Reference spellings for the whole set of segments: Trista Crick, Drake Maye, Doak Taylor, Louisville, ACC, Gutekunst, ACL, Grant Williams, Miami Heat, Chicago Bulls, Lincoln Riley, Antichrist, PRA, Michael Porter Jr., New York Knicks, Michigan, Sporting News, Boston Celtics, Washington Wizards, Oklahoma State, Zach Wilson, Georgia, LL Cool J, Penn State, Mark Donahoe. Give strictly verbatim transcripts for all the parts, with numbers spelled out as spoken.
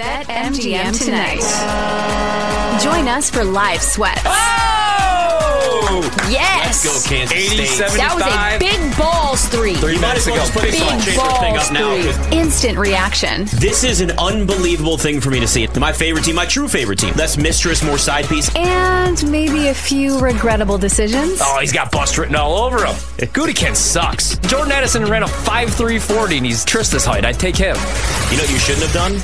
BetMGM tonight. Join us for live sweats. Oh! Yes! Let's go, Kansas State. That was a big balls three. Three minutes ago. Big balls three. Instant reaction. This is an unbelievable thing for me to see. My favorite team, my true favorite team. Less mistress, more side piece. And maybe a few regrettable decisions. Oh, he's got bust written all over him. Gutekunst sucks. Jordan Addison ran a five three forty, and he's Tristis height. I'd take him. You know what you shouldn't have done?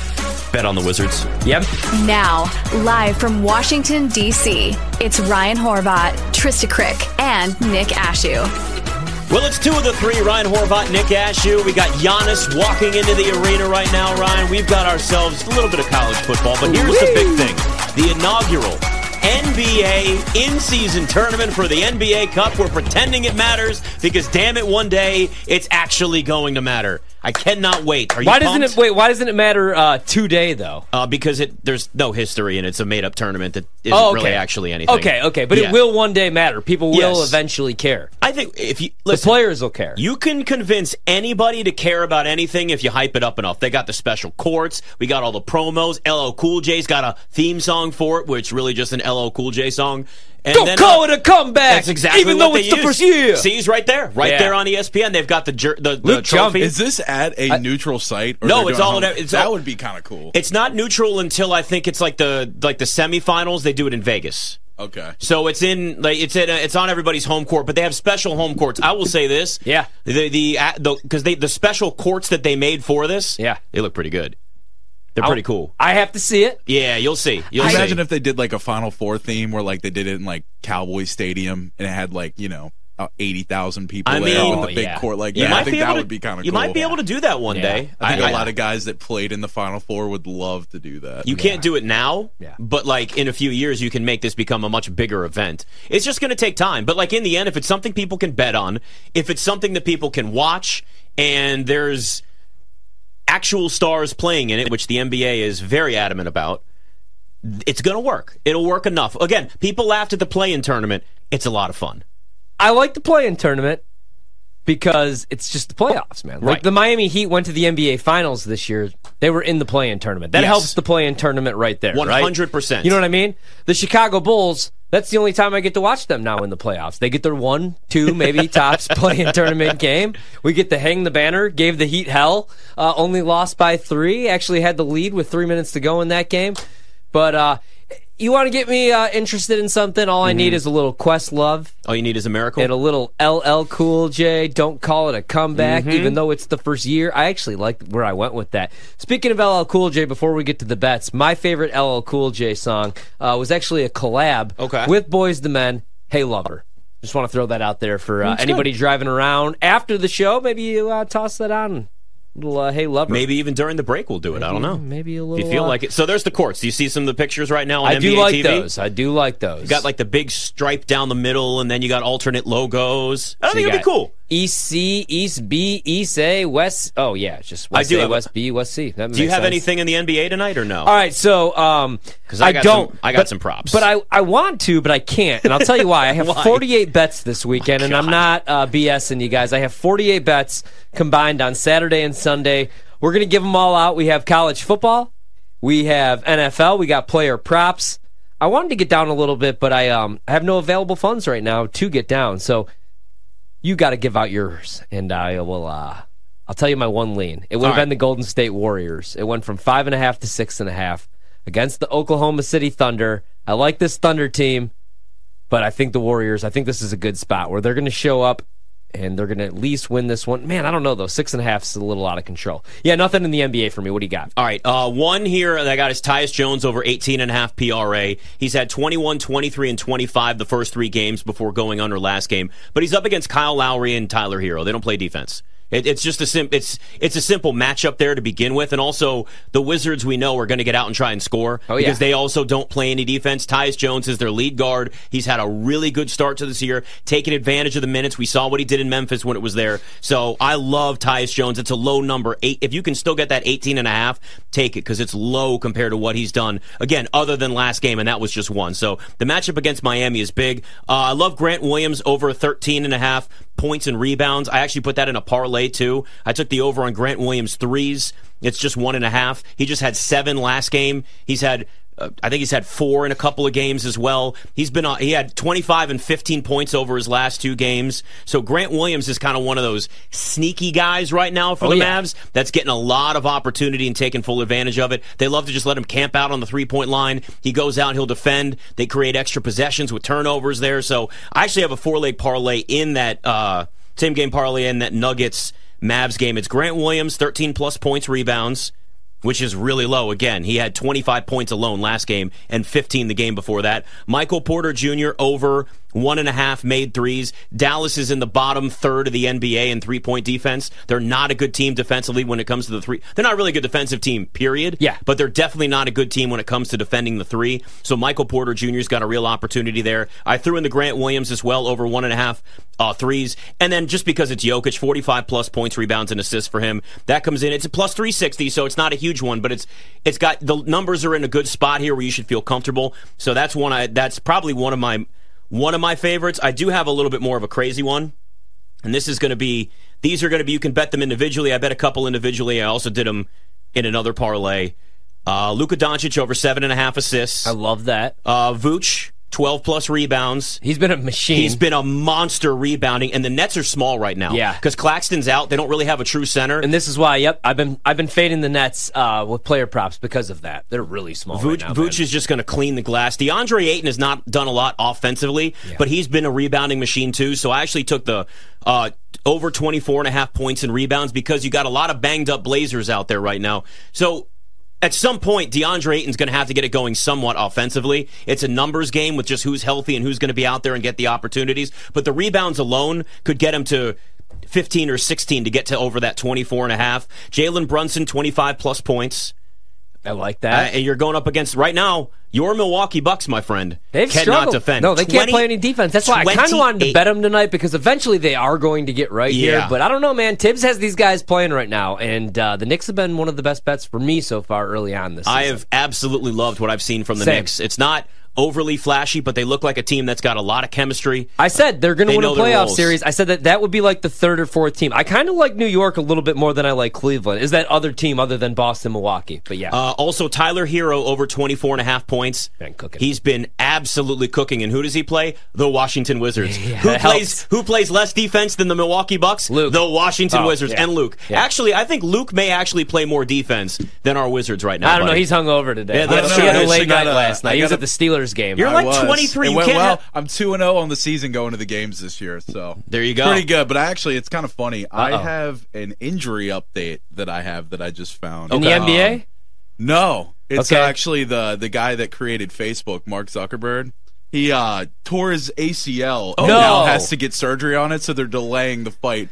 Bet on the Wizards. Yep. Now, live from Washington, D C, it's Ryan Horvath, Trista Crick, and Nick Ashew. Well, it's two of the three, Ryan Horvath, Nick Ashew. We got Giannis walking into the arena right now, Ryan. We've got ourselves a little bit of college football, but here's Whee! the big thing. The inaugural N B A in-season tournament for the N B A Cup. We're pretending it matters because, damn it, one day it's actually going to matter. I cannot wait. Are you why pumped? doesn't it wait? Why doesn't it matter uh, today though? Uh, because it there's no history and it's a made up tournament that isn't oh, okay. really actually anything. Okay, okay, but yeah. it will one day matter. People will yes. eventually care. I think if you listen, the players will care. You can convince anybody to care about anything if you hype it up enough. They got the special courts. We got all the promos. L L Cool J's got a theme song for it, which really just an L L Cool J song. And Don't then, call uh, it a comeback. That's exactly even what though it's the first year. See, he's right there, right yeah. there on E S P N. They've got the jer- the, the trophy. Is this at a I, neutral site? Or no, it's all. At, it's that all, would be kind of cool. It's not neutral until I think it's like the like the semifinals. They do it in Vegas. Okay. So it's in like it's in, uh, it's on everybody's home court, but they have special home courts. I will say this. yeah. The the because the, they the special courts that they made for this. Yeah. They look pretty good. They're pretty cool. I have to see it. Yeah, you'll see. You'll I see. Imagine if they did like a Final Four theme where like they did it in like Cowboy Stadium and it had like, you know, eighty thousand people I mean, there on the big yeah. court like that. Yeah. I think that to, would be kind of cool. You might be able to do that one yeah. day. I think I, a lot of guys that played in the Final Four would love to do that. You yeah. can't do it now, yeah. but like in a few years you can make this become a much bigger event. It's just going to take time, but like in the end, if it's something people can bet on, if it's something that people can watch and there's actual stars playing in it, which the N B A is very adamant about, it's going to work. It'll work enough. Again, people laughed at the play-in tournament. It's a lot of fun. I like the play-in tournament because it's just the playoffs, man. Right. Like the Miami Heat went to the N B A Finals this year. They were in the play-in tournament. That yes. helps the play-in tournament right there, one hundred percent. Right? one hundred percent. You know what I mean? The Chicago Bulls, that's the only time I get to watch them now in the playoffs. They get their one, two, maybe tops play-in tournament game. We get to hang the banner, gave the Heat hell, uh, only lost by three, actually had the lead with three minutes to go in that game. But uh, you want to get me uh, interested in something, all I mm-hmm. need is a little Questlove. All you need is a miracle? And a little L L Cool J, don't call it a comeback, mm-hmm. even though it's the first year. I actually like where I went with that. Speaking of L L Cool J, before we get to the bets, my favorite L L Cool J song uh, was actually a collab okay. with Boyz two Men, Hey Lover. Just want to throw that out there for uh, anybody good. driving around after the show. Maybe you uh, toss that on. Little, uh, hey, lover. Maybe even during the break we'll do maybe, it. I don't know. Maybe a little. If you feel uh, like it. So there's the courts. Do you see some of the pictures right now on N B A T V? I do like T V? those. I do like those. You got like the big stripe down the middle, and then you got alternate logos. I so think it'd be cool. East C, East B, East A, West. Oh yeah, just West I do A, have, West B, West C. That do you have sense. anything in the N B A tonight or no? All right, so um, because I, I don't, some, I got but, some props, but I, I want to, but I can't, and I'll tell you why. I have why? forty-eight bets this weekend, oh, and I'm not uh, BSing you guys. I have forty-eight bets combined on Saturday and Sunday. We're gonna give them all out. We have college football, we have N F L, we got player props. I wanted to get down a little bit, but I um I have no available funds right now to get down, so. You got to give out yours, and I will. Uh, I'll tell you my one lean. It would All have right. been the Golden State Warriors. It went from five and a half to six and a half against the Oklahoma City Thunder. I like this Thunder team, but I think the Warriors. I think this is a good spot where they're going to show up, and they're going to at least win this one. Man, I don't know though. Six and a half is a little out of control. Yeah, nothing in the N B A for me. What do you got? All right, uh, one here that I got is Tyus Jones over eighteen and a half P R A. He's had twenty-one, twenty-three, and twenty-five the first three games before going under last game. But he's up against Kyle Lowry and Tyler Herro. They don't play defense. It, it's just a sim- It's it's a simple matchup there to begin with, and also the Wizards we know are going to get out and try and score oh, yeah. because they also don't play any defense. Tyus Jones is their lead guard. He's had a really good start to this year, taking advantage of the minutes. We saw what he did in Memphis when it was there. So I love Tyus Jones. It's a low number eight. If you can still get that eighteen and a half, take it because it's low compared to what he's done. Again, other than last game, and that was just one. So the matchup against Miami is big. Uh, I love Grant Williams over thirteen and a half points and rebounds. I actually put that in a parlay too. I took the over on Grant Williams threes. It's just one and a half. He just had seven last game. He's had, uh, I think he's had four in a couple of games as well. He's been, he had twenty-five and fifteen points over his last two games. So Grant Williams is kind of one of those sneaky guys right now for oh, the yeah. Mavs that's getting a lot of opportunity and taking full advantage of it. They love to just let him camp out on the three-point line. He goes out, he'll defend. They create extra possessions with turnovers there. So I actually have a four-leg parlay in that uh, same-game parlay in that Nuggets Mavs game. It's Grant Williams, thirteen plus points, rebounds, which is really low. Again, he had twenty-five points alone last game and fifteen the game before that. Michael Porter Junior over one and a half made threes. Dallas is in the bottom third of the N B A in three-point defense. They're not a good team defensively when it comes to the three. They're not really a good defensive team, period. Yeah. But they're definitely not a good team when it comes to defending the three. So Michael Porter Junior's got a real opportunity there. I threw in the Grant Williams as well, over one and a half uh, threes. And then just because it's Jokic, forty-five plus points, rebounds, and assists for him. That comes in. It's a plus three sixty, so it's not a huge one, but it's it's got the numbers are in a good spot here where you should feel comfortable. So that's one. I that's probably one of my... One of my favorites. I do have a little bit more of a crazy one, and this is going to be, these are going to be, you can bet them individually. I bet a couple individually. I also did them in another parlay. Uh, Luka Doncic over seven and a half assists. I love that. Uh, Vooch, twelve plus rebounds. He's been a machine. He's been a monster rebounding, and the Nets are small right now. Yeah. Because Claxton's out. They don't really have a true center. And this is why, yep, I've been I've been fading the Nets uh, with player props because of that. They're really small Vooch, right now. Vooch is just going to clean the glass. DeAndre Ayton has not done a lot offensively, yeah. but he's been a rebounding machine too, so I actually took the uh, over twenty-four and a half points and rebounds because you got a lot of banged-up Blazers out there right now. So at some point, DeAndre Ayton's going to have to get it going somewhat offensively. It's a numbers game with just who's healthy and who's going to be out there and get the opportunities. But the rebounds alone could get him to fifteen or sixteen to get to over that twenty-four and a half. Jalen Brunson, twenty-five plus points. I like that. Uh, and you're going up against, right now, your Milwaukee Bucks, my friend. They cannot struggled. defend. No, they can't play any defense. That's why I kind of wanted to bet them tonight because eventually they are going to get right yeah. here. But I don't know, man. Tibbs has these guys playing right now, and uh, the Knicks have been one of the best bets for me so far early on this season. I have absolutely loved what I've seen from the Same. Knicks. It's not overly flashy, but they look like a team that's got a lot of chemistry. I said they're going to they win a playoff series. I said that that would be like the third or fourth team. I kind of like New York a little bit more than I like Cleveland. Is that other team other than Boston, Milwaukee? But yeah. Uh, also, Tyler Herro over twenty-four and a half points. Been cooking. He's been absolutely cooking. And who does he play? The Washington Wizards. Yeah, who plays helps. Who plays less defense than the Milwaukee Bucks? Luke. The Washington oh, Wizards yeah. and Luke. Yeah. Actually, I think Luke may actually play more defense than our Wizards right now. I don't buddy. know. He's hungover today. Yeah, that's true. He had a late night last night. He was at the Steelers game. You're I like was. twenty-three. It you went can't well. Have... I'm two and oh on the season going to the games this year, so there you go. Pretty good, but actually, it's kind of funny. Uh-oh. I have an injury update that I have that I just found. In okay. the N B A? Um, no. It's okay. actually the, the guy that created Facebook, Mark Zuckerberg. He uh, tore his A C L and no. now has to get surgery on it, so they're delaying the fight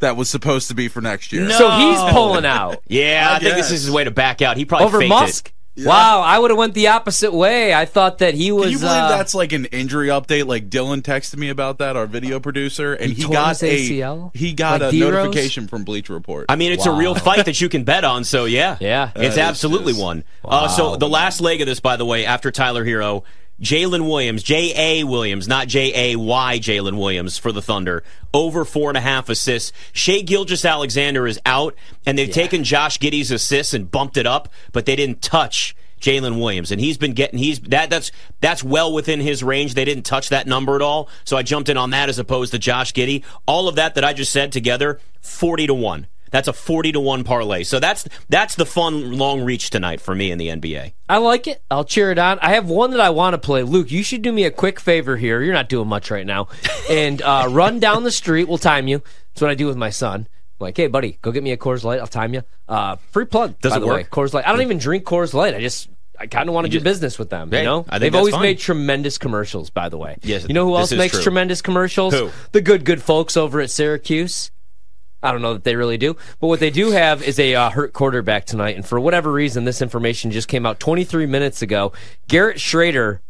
that was supposed to be for next year. No. So he's pulling out. yeah, I, I think this is his way to back out. He probably Over faked Musk? It. Yeah. Wow, I would have went the opposite way. I thought that he was... Can you believe uh, that's like an injury update? Like Dylan texted me about that, our video producer, and he, he got a A C L? He got like a D-Rose? notification from Bleacher Report. I mean, it's wow. a real fight that you can bet on, so yeah. yeah. It's absolutely just... one. Wow. Uh, so the last leg of this, by the way, after Tyler Herro, Jalen Williams, J A. Williams, not J A Y Jalen Williams for the Thunder, over four and a half assists. Shai Gilgeous-Alexander is out, and they've yeah. taken Josh Giddey's assists and bumped it up, but they didn't touch Jalen Williams, and he's been getting he's that that's that's well within his range. They didn't touch that number at all, so I jumped in on that as opposed to Josh Giddey. All of that that I just said together, forty to one. That's a forty to one parlay. So that's that's the fun long reach tonight for me in the N B A. I like it. I'll cheer it on. I have one that I want to play. Luke, you should do me a quick favor here. You're not doing much right now. And uh, run down the street. We'll time you. That's what I do with my son. I'm like, hey, buddy, go get me a Coors Light. I'll time you. Uh, free plug, Does by it the work? way. Coors Light. I don't even drink Coors Light. I just... I kind of want to do business with them, you know? They've always fine. made tremendous commercials, by the way. Yes, you know who else makes true. tremendous commercials? Who? The good, good folks over at Syracuse. I don't know that they really do. But what they do have is a uh, hurt quarterback tonight. And for whatever reason, this information just came out twenty-three minutes ago. Garrett Schrader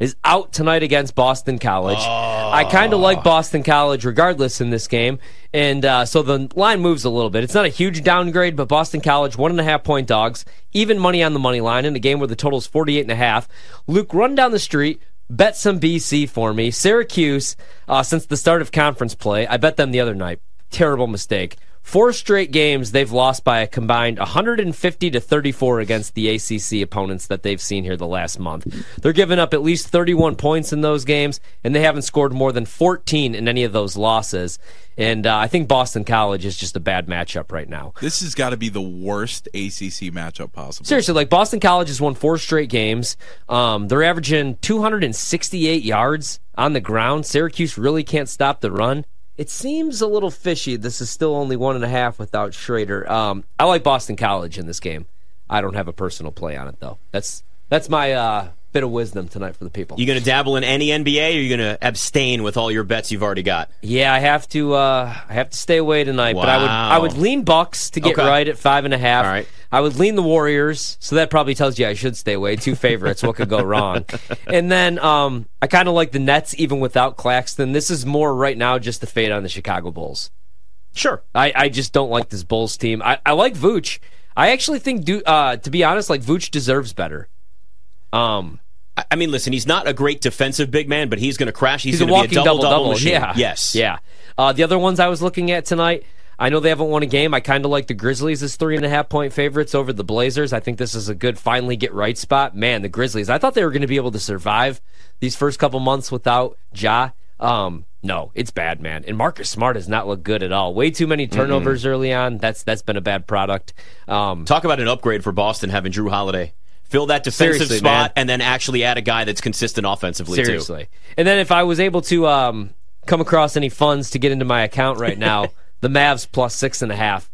is out tonight against Boston College. Oh. I kind of like Boston College regardless in this game. And uh, so the line moves a little bit. It's not a huge downgrade, but Boston College, one and a half point dogs, even money on the money line in a game where the total is forty-eight and a half. Luke, run down the street, bet some B C for me. Syracuse, uh, since the start of conference play, I bet them the other night. Terrible mistake. Four straight games, they've lost by a combined one hundred fifty to thirty-four against the A C C opponents that they've seen here the last month. They're giving up at least thirty-one points in those games, and they haven't scored more than fourteen in any of those losses. And uh, I think Boston College is just a bad matchup right now. This has got to be the worst A C C matchup possible. Seriously, like Boston College has won four straight games. Um, they're averaging two hundred sixty-eight yards on the ground. Syracuse really can't stop the run. It seems a little fishy. This is still only one and a half without Schrader. Um, I like Boston College in this game. I don't have a personal play on it, though. That's that's my uh, bit of wisdom tonight for the people. You going to dabble in any N B A, or are you going to abstain with all your bets you've already got? Yeah, I have to. Uh, I have to stay away tonight. Wow. But I would. I would lean Bucks to get okay. right at five and a half. All right. I would lean the Warriors, so that probably tells you I should stay away. Two favorites, what could go wrong? And then um, I kind of like the Nets, even without Claxton. This is more right now just the fade on the Chicago Bulls. Sure. I, I just don't like this Bulls team. I, I like Vooch. I actually think, do, uh, to be honest, like Vooch deserves better. Um, I mean, listen, he's not a great defensive big man, but he's going to crash. He's, he's going to be a double-double double machine. Yeah. Yes. Yeah. Uh, the other ones I was looking at tonight, I know they haven't won a game. I kind of like the Grizzlies as three-and-a-half-point favorites over the Blazers. I think this is a good finally-get-right spot. Man, the Grizzlies, I thought they were going to be able to survive these first couple months without Ja. Um, no, it's bad, man. And Marcus Smart has not looked good at all. Way too many turnovers mm-hmm. early on. That's That's been a bad product. Um, Talk about an upgrade for Boston having Drew Holiday. Fill that defensive Seriously, spot man. And then actually add a guy that's consistent offensively, Seriously. too. Seriously. And then if I was able to um, come across any funds to get into my account right now, the Mavs plus six and a half.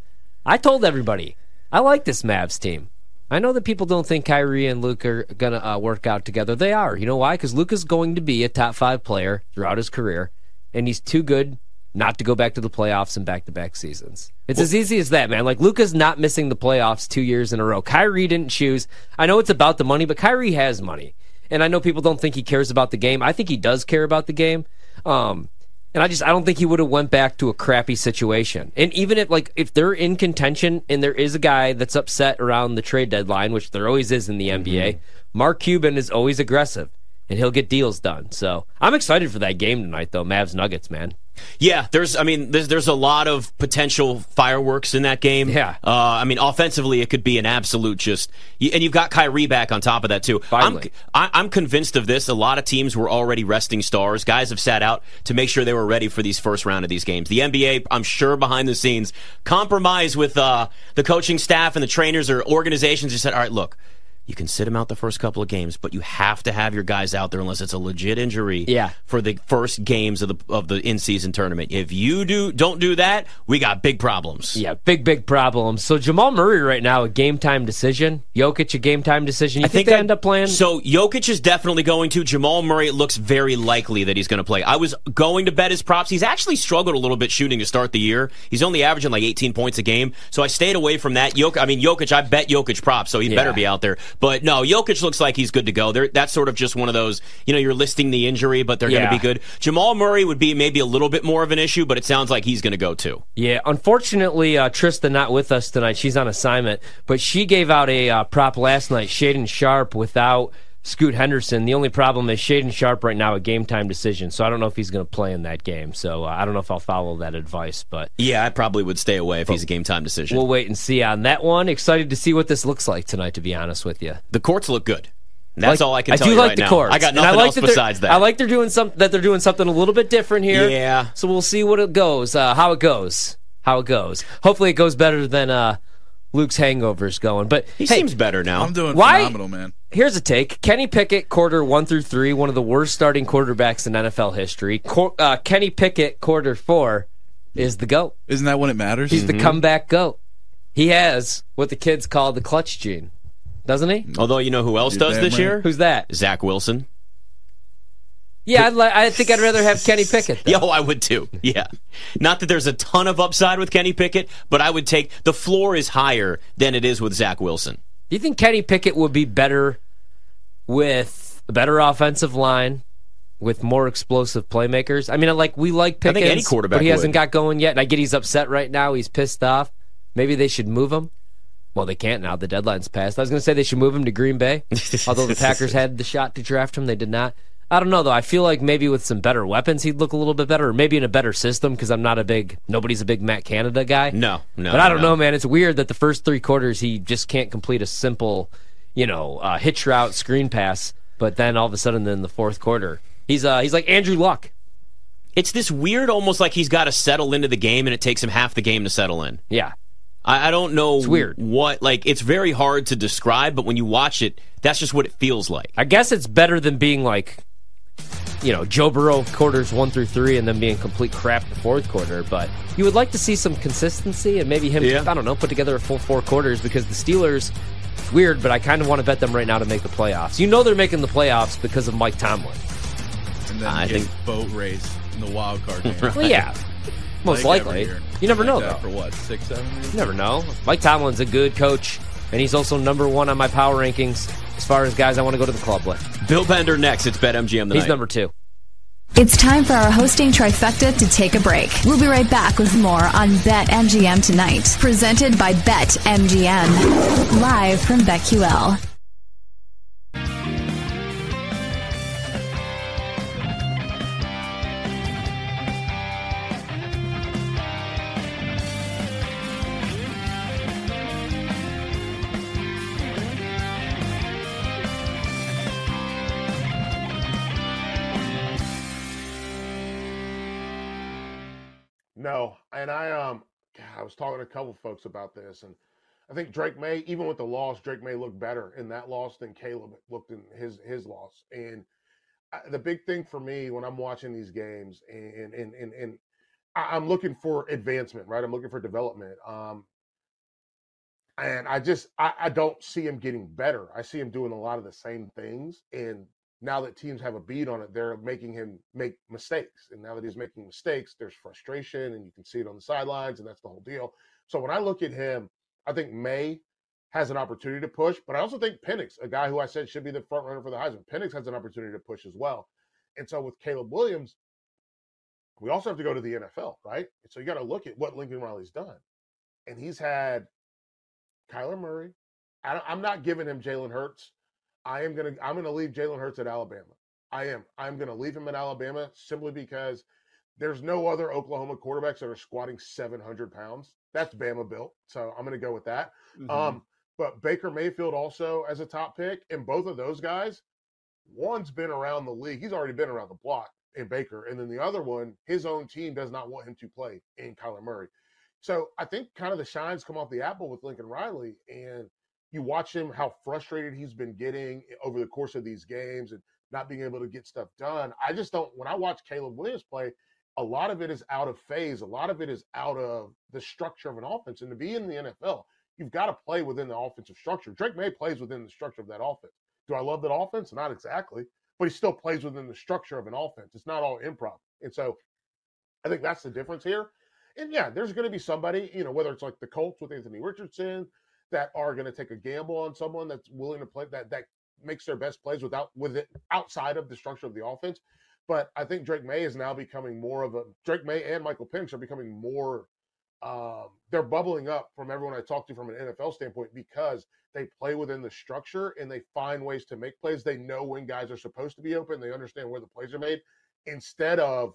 I told everybody, I like this Mavs team. I know that people don't think Kyrie and Luka are going to uh, work out together. They are. You know why? Because Luka's going to be a top five player throughout his career, and he's too good not to go back to the playoffs in back-to-back seasons. It's well, as easy as that, man. Like, Luka's not missing the playoffs two years in a row. Kyrie didn't choose. I know it's about the money, but Kyrie has money. And I know people don't think he cares about the game. I think he does care about the game. Um... And I just I don't think he would have went back to a crappy situation. And even if like if they're in contention and there is a guy that's upset around the trade deadline, which there always is in the N B A, mm-hmm. Mark Cuban is always aggressive and he'll get deals done. So I'm excited for that game tonight, though. Mavs Nuggets, man. Yeah, there's I mean there's there's a lot of potential fireworks in that game. Yeah, uh, I mean offensively it could be an absolute just, and you've got Kyrie back on top of that too. Finally. I'm I'm convinced of this. A lot of teams were already resting stars. Guys have sat out to make sure they were ready for these first round of these games. The N B A, I'm sure behind the scenes, compromise with uh, the coaching staff and the trainers or organizations who said, all right, look. You can sit him out the first couple of games, but you have to have your guys out there unless it's a legit injury yeah. for the first games of the of the in-season tournament. If you do don't do that, we got big problems. Yeah, big, big problems. So Jamal Murray right now, a game-time decision. Jokic, a game-time decision. You I think, think they that, end up playing? So Jokic is definitely going to. Jamal Murray, it looks very likely that he's going to play. I was going to bet his props. He's actually struggled a little bit shooting to start the year. He's only averaging like eighteen points a game, so I stayed away from that. Jokic, I mean, Jokic, I bet Jokic props, so he yeah. better be out there. But, no, Jokic looks like he's good to go. They're, that's sort of just one of those, you know, you're listing the injury, but they're yeah. going to be good. Jamal Murray would be maybe a little bit more of an issue, but it sounds like he's going to go too. Yeah, unfortunately, uh, Trista not with us tonight. She's on assignment. But she gave out a uh, prop last night, Shaedon Sharpe without Scoot Henderson. The only problem is Shaedon Sharpe right now a game-time decision, so I don't know if he's going to play in that game. So uh, I don't know if I'll follow that advice. But yeah, I probably would stay away if he's a game-time decision. We'll wait and see on that one. Excited to see what this looks like tonight, to be honest with you. The courts look good. That's like, all I can I tell do you like right the now. Courts. I got nothing I like else that besides that. I like they're doing some, that they're doing something a little bit different here. Yeah. So we'll see what it goes, uh, how it goes, how it goes. Hopefully it goes better than uh, Luke's hangover's going. But He hey, seems better now. I'm doing Why? phenomenal, man. Here's a take. Kenny Pickett, quarter one through three, one of the worst starting quarterbacks in N F L history. Cor- uh, Kenny Pickett, quarter four, is the GOAT. Isn't that when it matters? He's mm-hmm. the comeback GOAT. He has what the kids call the clutch gene, doesn't he? Although you know who else You're does this man. year? Who's that? Zach Wilson. Yeah, I'd li- I think I'd rather have Kenny Pickett. Yo, I would too. Yeah. Not that there's a ton of upside with Kenny Pickett, but I would take the floor is higher than it is with Zach Wilson. Do you think Kenny Pickett would be better with a better offensive line, with more explosive playmakers? I mean, like we like Pickett, I think any quarterback but he would. hasn't got going yet. And I get he's upset right now. He's pissed off. Maybe they should move him. Well, they can't now. The deadline's passed. I was going to say they should move him to Green Bay, although the Packers had the shot to draft him. They did not. I don't know, though. I feel like maybe with some better weapons, he'd look a little bit better, or maybe in a better system, because I'm not a big, nobody's a big Matt Canada guy. No, no. But I don't no. know, man. It's weird that the first three quarters, he just can't complete a simple, you know, uh, hitch route, screen pass. But then all of a sudden, then the fourth quarter, he's uh, he's like Andrew Luck. It's this weird, almost like he's got to settle into the game, and it takes him half the game to settle in. Yeah. I, I don't know it's weird. what, like, it's very hard to describe, but when you watch it, that's just what it feels like. I guess it's better than being like, you know, Joe Burrow quarters one through three and then being complete crap the fourth quarter, but you would like to see some consistency and maybe him, yeah. I don't know, put together a full four quarters, because the Steelers, it's weird, but I kind of want to bet them right now to make the playoffs. You know they're making the playoffs because of Mike Tomlin. And then I think boat race in the wild card game. Right. Well, yeah, most like likely. You never like know, though. For what, six, seven years? You never know. Mike Tomlin's a good coach, and he's also number one on my power rankings as far as guys I want to go to the club with. Bill Bender next. It's BetMGM. He's number two. It's time for our hosting trifecta to take a break. We'll be right back with more on BetMGM Tonight, presented by BetMGM, live from BetQL. No, and I um, I was talking to a couple folks about this, and I think Drake Maye, even with the loss, Drake Maye looked better in that loss than Caleb looked in his his loss. And I, the big thing for me when I'm watching these games, and and and, and I, I'm looking for advancement, right? I'm looking for development. Um, and I just I, I don't see him getting better. I see him doing a lot of the same things. And now that teams have a beat on it, they're making him make mistakes. And now that he's making mistakes, there's frustration, and you can see it on the sidelines, and that's the whole deal. So when I look at him, I think Maye has an opportunity to push, but I also think Penix, a guy who I said should be the front runner for the Heisman, Penix has an opportunity to push as well. And so with Caleb Williams, we also have to go to the N F L, right? And so you got to look at what Lincoln Riley's done. And he's had Kyler Murray. I I'm not giving him Jalen Hurts. I am gonna I'm gonna leave Jalen Hurts at Alabama. I am. I'm gonna leave him at Alabama simply because there's no other Oklahoma quarterbacks that are squatting seven hundred pounds. That's Bama built, so I'm gonna go with that. Mm-hmm. Um, but Baker Mayfield also as a top pick, and both of those guys, one's been around the league. He's already been around the block in Baker, and then the other one, his own team does not want him to play in Kyler Murray. So I think kind of the shines come off the apple with Lincoln Riley, and you watch him, how frustrated he's been getting over the course of these games and not being able to get stuff done. I just don't – when I watch Caleb Williams play, a lot of it is out of phase. A lot of it is out of the structure of an offense. And to be in the N F L, you've got to play within the offensive structure. Drake Maye plays within the structure of that offense. Do I love that offense? Not exactly. But he still plays within the structure of an offense. It's not all improv. And so I think that's the difference here. And, yeah, there's going to be somebody, you know, whether it's like the Colts with Anthony Richardson, that are going to take a gamble on someone that's willing to play that that makes their best plays without with it outside of the structure of the offense. But I think Drake Maye is now becoming more of a Drake Maye and Michael Penix are becoming more um, they're bubbling up from everyone I talked to from an N F L standpoint because they play within the structure and they find ways to make plays. They know when guys are supposed to be open. They understand where the plays are made instead of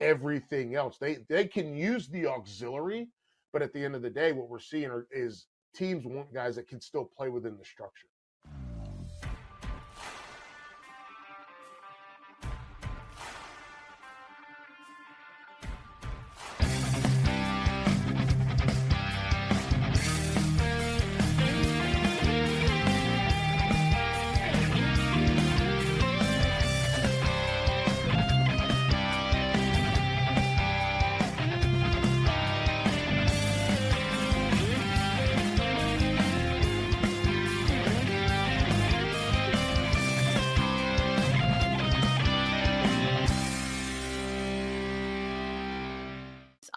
everything else. They they can use the auxiliary, but at the end of the day, what we're seeing are, is teams want guys that can still play within the structure.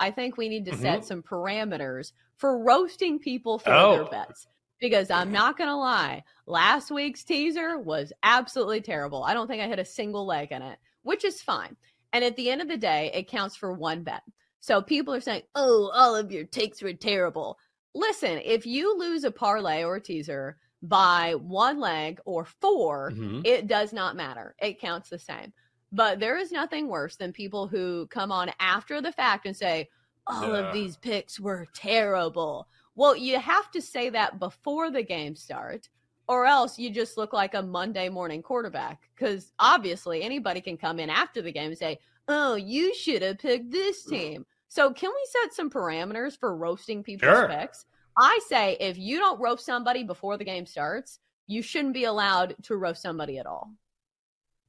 I think we need to set mm-hmm. some parameters for roasting people for oh. their bets, because I'm not going to lie. Last week's teaser was absolutely terrible. I don't think I hit a single leg in it, which is fine. And at the end of the day, it counts for one bet. So people are saying, oh, all of your takes were terrible. Listen, if you lose a parlay or a teaser, by one leg or four, mm-hmm. it does not matter. It counts the same. But there is nothing worse than people who come on after the fact and say, all yeah. of these picks were terrible. Well, you have to say that before the game starts, or else you just look like a Monday morning quarterback, because obviously anybody can come in after the game and say, oh, you should have picked this team. So can we set some parameters for roasting people's sure. picks? I say if you don't roast somebody before the game starts, you shouldn't be allowed to roast somebody at all.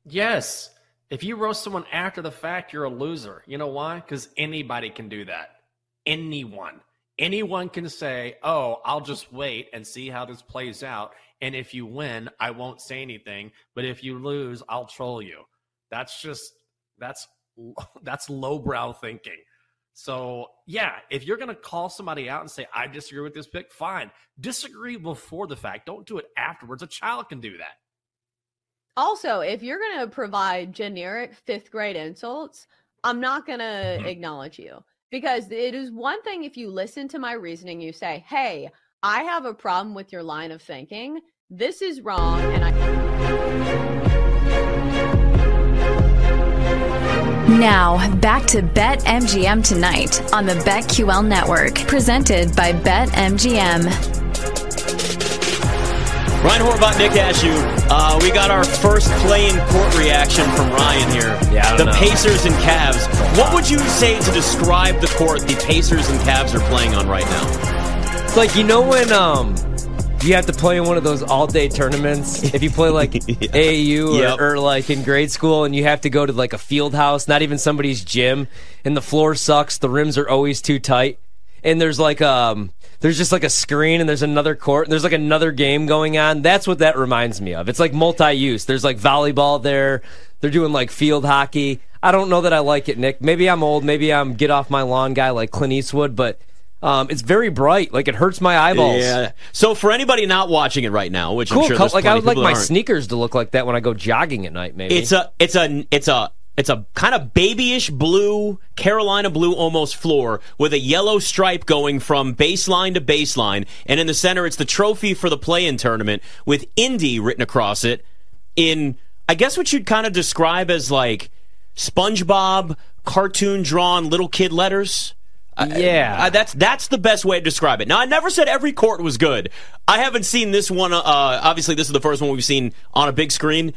Yes. If you roast someone after the fact, you're a loser. You know why? Because anybody can do that. Anyone. Anyone can say, oh, I'll just wait and see how this plays out. And if you win, I won't say anything. But if you lose, I'll troll you. That's just, that's, that's lowbrow thinking. So, yeah, if you're going to call somebody out and say, I disagree with this pick, fine. Disagree before the fact. Don't do it afterwards. A child can do that. Also, if you're going to provide generic fifth grade insults, I'm not going to mm-hmm. acknowledge you, because it is one thing if you listen to my reasoning, you say, hey, I have a problem with your line of thinking. This is wrong. And I. Now back to BetMGM tonight on the BetQL network, presented by BetMGM. Ryan Horvath, Nick Ashew, uh, we got our first play in court reaction from Ryan here. Yeah, I don't know. The Pacers and Cavs. What would you say to describe the court the Pacers and Cavs are playing on right now? It's like, you know when um, you have to play in one of those all-day tournaments? If you play like yeah. A A U or, yep. or like in grade school, and you have to go to like a field house, not even somebody's gym, and the floor sucks, the rims are always too tight, and there's like... um. There's just like a screen, and there's another court, and there's like another game going on. That's what that reminds me of. It's like multi-use. There's like volleyball there. They're doing like field hockey. I don't know that I like it, Nick. Maybe I'm old. Maybe I'm get off my lawn guy like Clint Eastwood, but um, it's very bright. Like, it hurts my eyeballs. Yeah. So for anybody not watching it right now, which cool, I'm sure there's like I would like my aren't. sneakers to look like that when I go jogging at night. Maybe it's a it's a it's a. It's a kind of babyish blue, Carolina blue almost floor with a yellow stripe going from baseline to baseline. And in the center, it's the trophy for the play-in tournament with Indy written across it in, I guess, what you'd kind of describe as like SpongeBob cartoon-drawn little kid letters. Yeah. I, I, that's that's the best way to describe it. Now, I never said every court was good. I haven't seen this one. Uh, obviously, this is the first one we've seen on a big screen.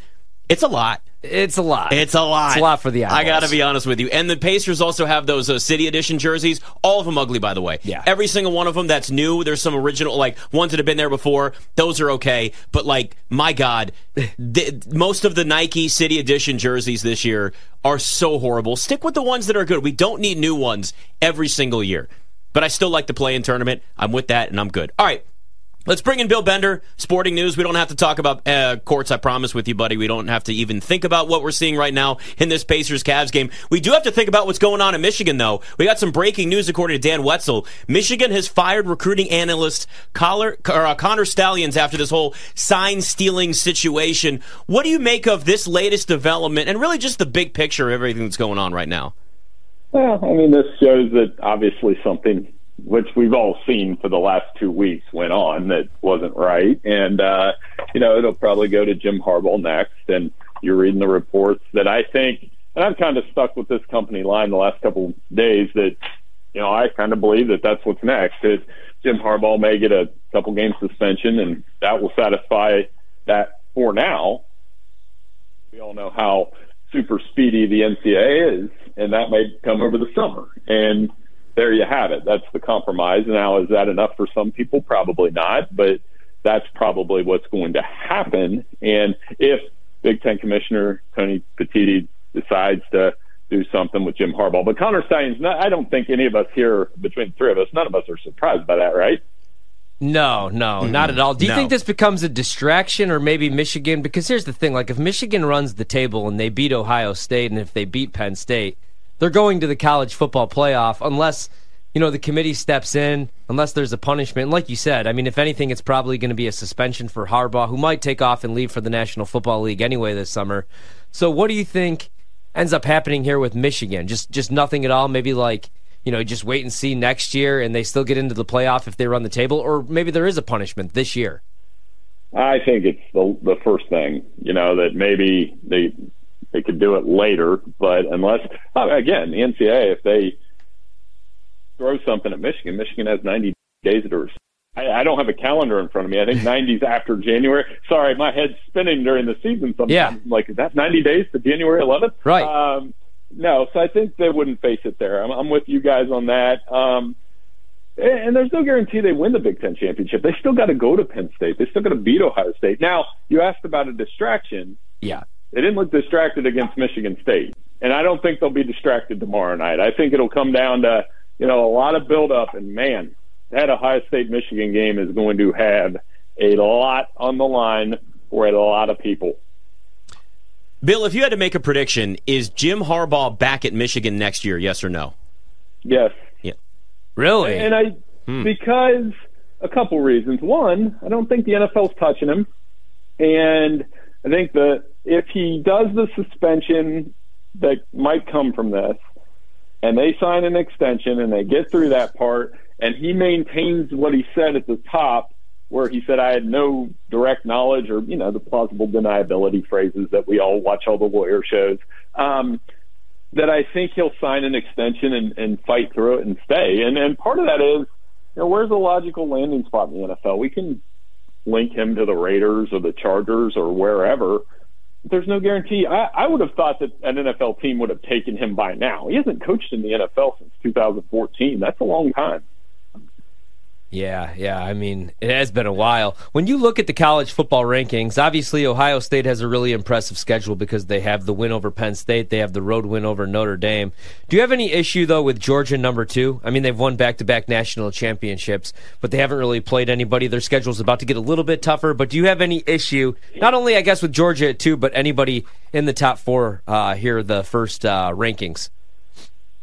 It's a lot. It's a lot. It's a lot. It's a lot for the eyeballs. I got to be honest with you. And the Pacers also have those uh, City Edition jerseys. All of them ugly, by the way. Yeah. Every single one of them that's new. There's some original, like, ones that have been there before. Those are okay. But, like, my God, the, most of the Nike City Edition jerseys this year are so horrible. Stick with the ones that are good. We don't need new ones every single year. But I still like the play-in tournament. I'm with that, and I'm good. All right. Let's bring in Bill Bender, Sporting News. We don't have to talk about uh, courts, I promise with you, buddy. We don't have to even think about what we're seeing right now in this Pacers-Cavs game. We do have to think about what's going on in Michigan, though. We got some breaking news according to Dan Wetzel. Michigan has fired recruiting analyst Connor, uh, Connor Stallions after this whole sign-stealing situation. What do you make of this latest development and really just the big picture of everything that's going on right now? Well, I mean, this shows that obviously something... which we've all seen for the last two weeks went on that wasn't right. And, uh, you know, it'll probably go to Jim Harbaugh next. And you're reading the reports that I think, and I'm kind of stuck with this company line the last couple of days that, you know, I kind of believe that that's what's next. That Jim Harbaugh may get a couple game suspension, and that will satisfy that for now. We all know how super speedy the N C double A is, and that may come over the summer. And, there you have it. That's the compromise. Now, is that enough for some people? Probably not, but that's probably what's going to happen. And if Big Ten Commissioner Tony Petitti decides to do something with Jim Harbaugh, but Connor Stallions, I don't think any of us here, between the three of us, none of us are surprised by that, right? No, no, mm-hmm. not at all. Do you no. think this becomes a distraction, or maybe Michigan? Because here's the thing, like if Michigan runs the table and they beat Ohio State and if they beat Penn State, they're going to the college football playoff unless, you know, the committee steps in, unless there's a punishment. And like you said, I mean, if anything, it's probably going to be a suspension for Harbaugh, who might take off and leave for the National Football League anyway this summer. So what do you think ends up happening here with Michigan? Just just nothing at all? Maybe like, you know, just wait and see next year and they still get into the playoff if they run the table? Or maybe there is a punishment this year? I think it's the the first thing, you know, that maybe they they could do it later, but unless, again, the N C double A, if they throw something at Michigan, Michigan has ninety days at her. I, I don't have a calendar in front of me. I think ninety's after January. Sorry, my head's spinning during the season sometimes. Yeah. Like, is that ninety days to January eleventh? Right. Um, no, so I think they wouldn't face it there. I'm, I'm with you guys on that. Um, and there's no guarantee they win the Big Ten championship. They still got to go to Penn State. They still got to beat Ohio State. Now, you asked about a distraction. Yeah. They didn't look distracted against Michigan State. And I don't think they'll be distracted tomorrow night. I think it'll come down to, you know, a lot of buildup. And, man, that Ohio State-Michigan game is going to have a lot on the line for a lot of people. Bill, if you had to make a prediction, is Jim Harbaugh back at Michigan next year, yes or no? Yes. Yeah. Really? And I hmm. because a couple reasons. One, I don't think the N F L's touching him. And I think that if he does the suspension that might come from this, and they sign an extension and they get through that part, and he maintains what he said at the top, where he said, I had no direct knowledge, or, you know, the plausible deniability phrases that we all watch all the lawyer shows, um, that I think he'll sign an extension and, and fight through it and stay. And, and part of that is, you know, where's the logical landing spot in the N F L? We can link him to the Raiders or the Chargers or wherever. There's no guarantee. I, I would have thought that an N F L team would have taken him by now. He hasn't coached in the N F L since two thousand fourteen. That's a long time. Yeah, yeah, I mean, it has been a while. When you look at the college football rankings, obviously Ohio State has a really impressive schedule because they have the win over Penn State, they have the road win over Notre Dame. Do you have any issue, though, with Georgia number two? I mean, they've won back-to-back national championships, but they haven't really played anybody. Their schedule's about to get a little bit tougher, but do you have any issue, not only, I guess, with Georgia at two, but anybody in the top four uh, here, the first uh, rankings?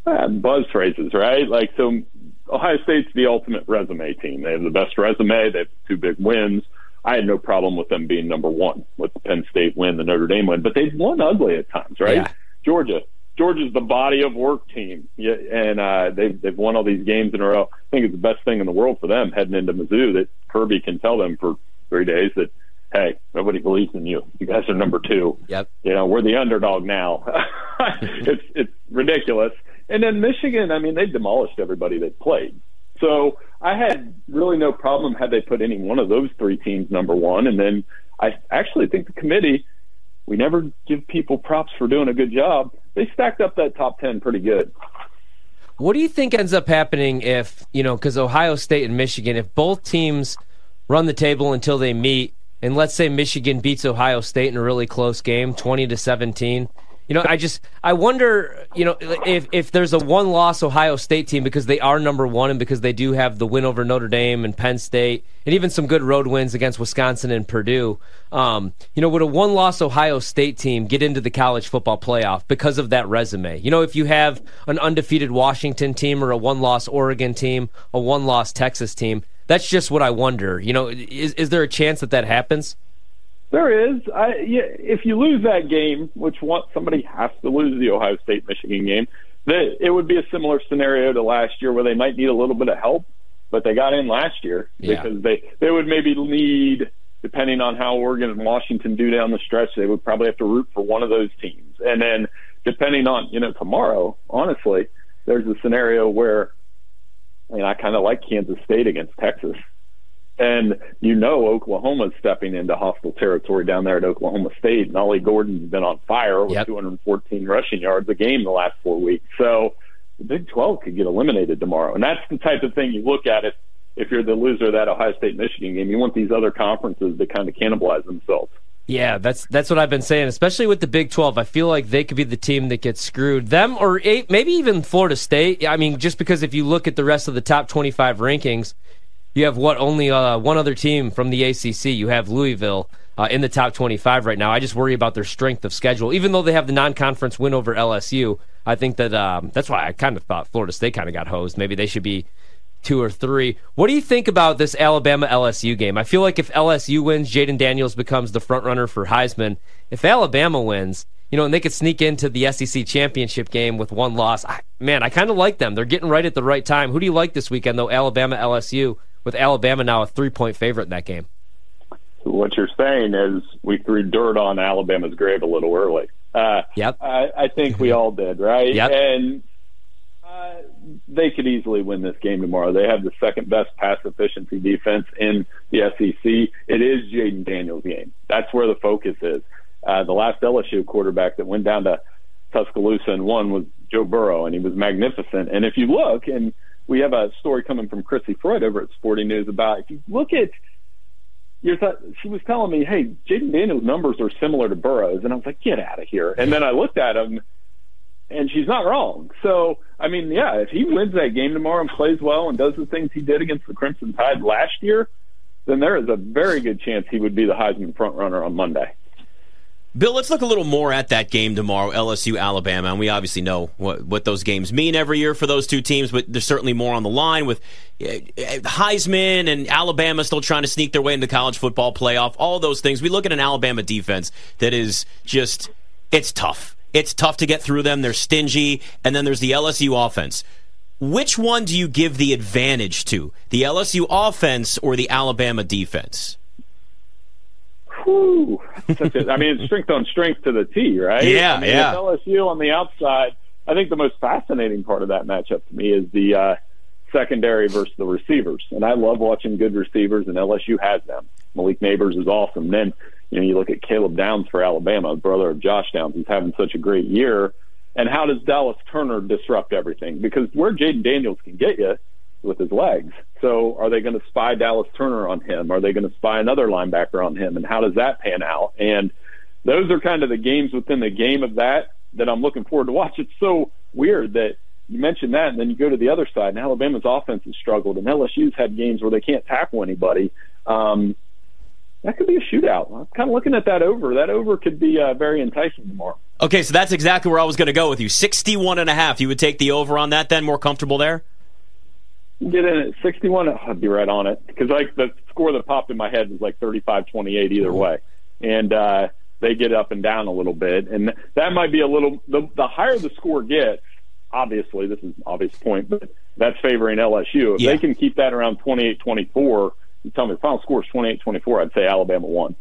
Uh, buzz phrases, right? Like, so Ohio State's the ultimate resume team. They have the best resume. They have two big wins. I had no problem with them being number one with the Penn State win, the Notre Dame win, but they've won ugly at times, right? Yeah. Georgia. Georgia's the body of work team, yeah, and uh, they've, they've won all these games in a row. I think it's the best thing in the world for them heading into Mizzou that Kirby can tell them for three days that, hey, nobody believes in you. You guys are number two. Yep. You know, we're the underdog now. it's it's ridiculous. And then Michigan, I mean, they demolished everybody they played. So I had really no problem had they put any one of those three teams number one. And then I actually think the committee, we never give people props for doing a good job. They stacked up that top ten pretty good. What do you think ends up happening if, you know, because Ohio State and Michigan, if both teams run the table until they meet, and let's say Michigan beats Ohio State in a really close game, twenty to seventeen, You know, I just, I wonder, you know, if, if there's a one-loss Ohio State team because they are number one and because they do have the win over Notre Dame and Penn State and even some good road wins against Wisconsin and Purdue, um, you know, would a one-loss Ohio State team get into the college football playoff because of that resume? You know, if you have an undefeated Washington team or a one-loss Oregon team, a one-loss Texas team, that's just what I wonder. You know, is is there a chance that that happens? There is. I, yeah, if you lose that game, which one, somebody has to lose the Ohio State-Michigan game, that it would be a similar scenario to last year where they might need a little bit of help, but they got in last year yeah. because they, they would maybe need, depending on how Oregon and Washington do down the stretch, they would probably have to root for one of those teams. And then depending on, you know, tomorrow, honestly, there's a scenario where, I mean, I kind of like Kansas State against Texas. And you know Oklahoma's stepping into hostile territory down there at Oklahoma State, and Ollie Gordon's been on fire with yep. two hundred fourteen rushing yards a game the last four weeks. So the Big twelve could get eliminated tomorrow. And that's the type of thing you look at if, if you're the loser of that Ohio State-Michigan game. You want these other conferences to kind of cannibalize themselves. Yeah, that's that's what I've been saying, especially with the Big twelve. I feel like they could be the team that gets screwed. Them or eight, maybe even Florida State. I mean, just because if you look at the rest of the top twenty-five rankings, you have what only uh, one other team from the A C C. You have Louisville uh, in the top twenty-five right now. I just worry about their strength of schedule. Even though they have the non-conference win over L S U, I think that um, that's why I kind of thought Florida State kind of got hosed. Maybe they should be two or three. What do you think about this Alabama-L S U game? I feel like if L S U wins, Jaden Daniels becomes the front runner for Heisman. If Alabama wins, you know, and they could sneak into the S E C championship game with one loss, I, man, I kind of like them. They're getting right at the right time. Who do you like this weekend, though? Alabama-L S U, with Alabama now a three-point favorite in that game. what you're saying is we threw dirt on Alabama's grave a little early. Uh, yep. I, I think we all did, right? Yep. And uh, they could easily win this game tomorrow. They have the second-best pass efficiency defense in the S E C. It is Jaden Daniels' game. That's where the focus is. Uh, the last L S U quarterback that went down to Tuscaloosa and won was Joe Burrow, and he was magnificent. And if you look, and we have a story coming from Chrissy Freud over at Sporting News about, if you look at You're th- she was telling me, hey, Jaden Daniels' numbers are similar to Burrow's. And I was like, get out of here. And then I looked at him, and she's not wrong. So, I mean, yeah, if he wins that game tomorrow and plays well and does the things he did against the Crimson Tide last year, then there is a very good chance he would be the Heisman frontrunner on Monday. Bill, let's look a little more at that game tomorrow, L S U Alabama. And we obviously know what, what those games mean every year for those two teams, but there's certainly more on the line with Heisman and Alabama still trying to sneak their way into the college football playoff, all those things. We look at an Alabama defense that is just, it's tough. It's tough to get through them. They're stingy. And then there's the L S U offense. Which one do you give the advantage to, the L S U offense or the Alabama defense? Whew. I mean, it's strength on strength to the T, right? Yeah, I mean, yeah. L S U on the outside. I think the most fascinating part of that matchup to me is the uh, secondary versus the receivers. And I love watching good receivers, and L S U has them. Malik Nabors is awesome. Then, you know, you look at Caleb Downs for Alabama, brother of Josh Downs. He's having such a great year. And how does Dallas Turner disrupt everything? Because where Jaden Daniels can get you with his legs. So are they going to spy Dallas Turner on him? Are they going to spy another linebacker on him? And how does that pan out? And those are kind of the games within the game of that that I'm looking forward to watch. It's so weird that you mentioned that, and then you go to the other side, and Alabama's offense has struggled, and L S U's had games where they can't tackle anybody. Um, that could be a shootout. I'm kind of looking at that over. That over could be uh, very enticing tomorrow. Okay, so that's exactly where I was going to go with you. sixty-one and a half. You would take the over on that then? More comfortable there? Get in at sixty-one. Oh, I'd be right on it because like the score that popped in my head was like thirty-five twenty-eight either way, and uh, they get up and down a little bit, and that might be a little. The, the higher the score gets, obviously this is an obvious point, but that's favoring L S U. If yeah. they can keep that around twenty-eight twenty-four, you tell me the final score is twenty-eight twenty-four. I'd say Alabama won.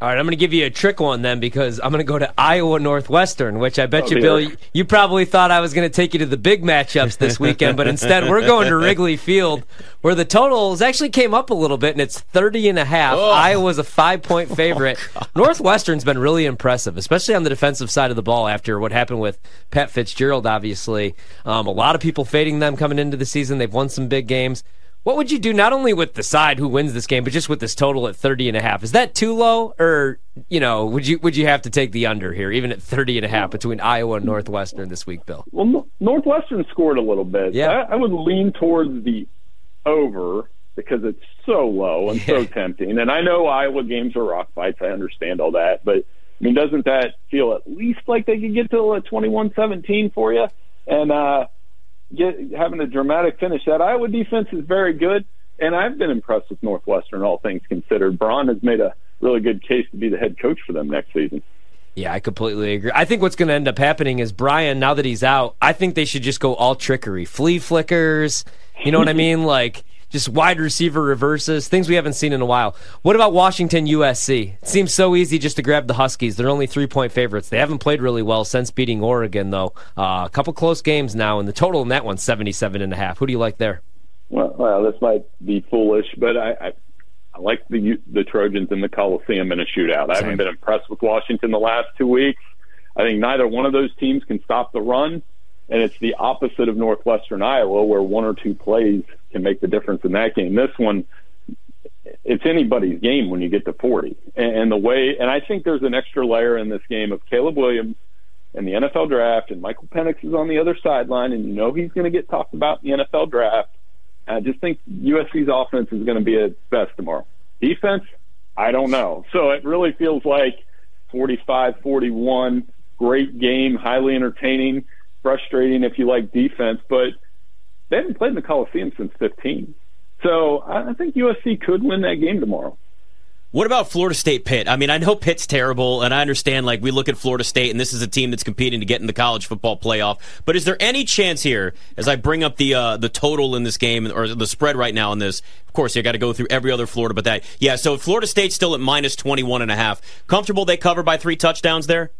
All right, I'm going to give you a trick one then because I'm going to go to Iowa Northwestern, which I bet oh, you, Bill, you, you probably thought I was going to take you to the big matchups this weekend, but instead we're going to Wrigley Field where the totals actually came up a little bit, and it's thirty and a half. Oh. Iowa's a five-point favorite. Oh, Northwestern's been really impressive, especially on the defensive side of the ball after what happened with Pat Fitzgerald, obviously. Um, a lot of people fading them coming into the season. They've won some big games. What would you do not only with the side who wins this game, but just with this total at thirty and a half? Is that too low, or you know, would you would you have to take the under here, even at thirty and a half between Iowa and Northwestern this week, Bill? Well, Northwestern scored a little bit. Yeah. I, I would lean towards the over because it's so low and so tempting. And I know Iowa games are rock fights. I understand all that, but I mean, doesn't that feel at least like they could get to a twenty-one seventeen for you? And uh, Get, having a dramatic finish. That Iowa defense is very good, and I've been impressed with Northwestern, all things considered. Braun has made a really good case to be the head coach for them next season. Yeah, I completely agree. I think what's going to end up happening is Brian, now that he's out, I think they should just go all trickery. Flea flickers, you know what I mean? Like, just wide receiver reverses, things we haven't seen in a while. What about Washington U S C? It seems so easy just to grab the Huskies. They're only three-point favorites. They haven't played really well since beating Oregon, though. Uh, a couple close games now, and the total in that one's seventy-seven and a half. Who do you like there? Well, well this might be foolish, but I, I, I like the the Trojans in the Coliseum in a shootout. Same. I haven't been impressed with Washington the last two weeks. I think neither one of those teams can stop the run, and it's the opposite of Northwestern Iowa, where one or two plays can make the difference in that game. This one, it's anybody's game when you get to forty. And the way, and I think there's an extra layer in this game of Caleb Williams and the N F L draft, and Michael Penix is on the other sideline, and you know he's going to get talked about in the N F L draft. And I just think U S C's offense is going to be at best tomorrow. Defense, I don't know. So it really feels like forty-five forty-one, great game, highly entertaining, frustrating if you like defense, but they haven't played in the Coliseum since fifteen. So I think U S C could win that game tomorrow. What about Florida State Pitt? I mean, I know Pitt's terrible, and I understand, like, we look at Florida State, and this is a team that's competing to get in the college football playoff. But is there any chance here, as I bring up the uh, the total in this game, or the spread right now in this, of course, you got to go through every other Florida but that. Yeah, so Florida State's still at minus twenty-one and a half. Comfortable they cover by three touchdowns there?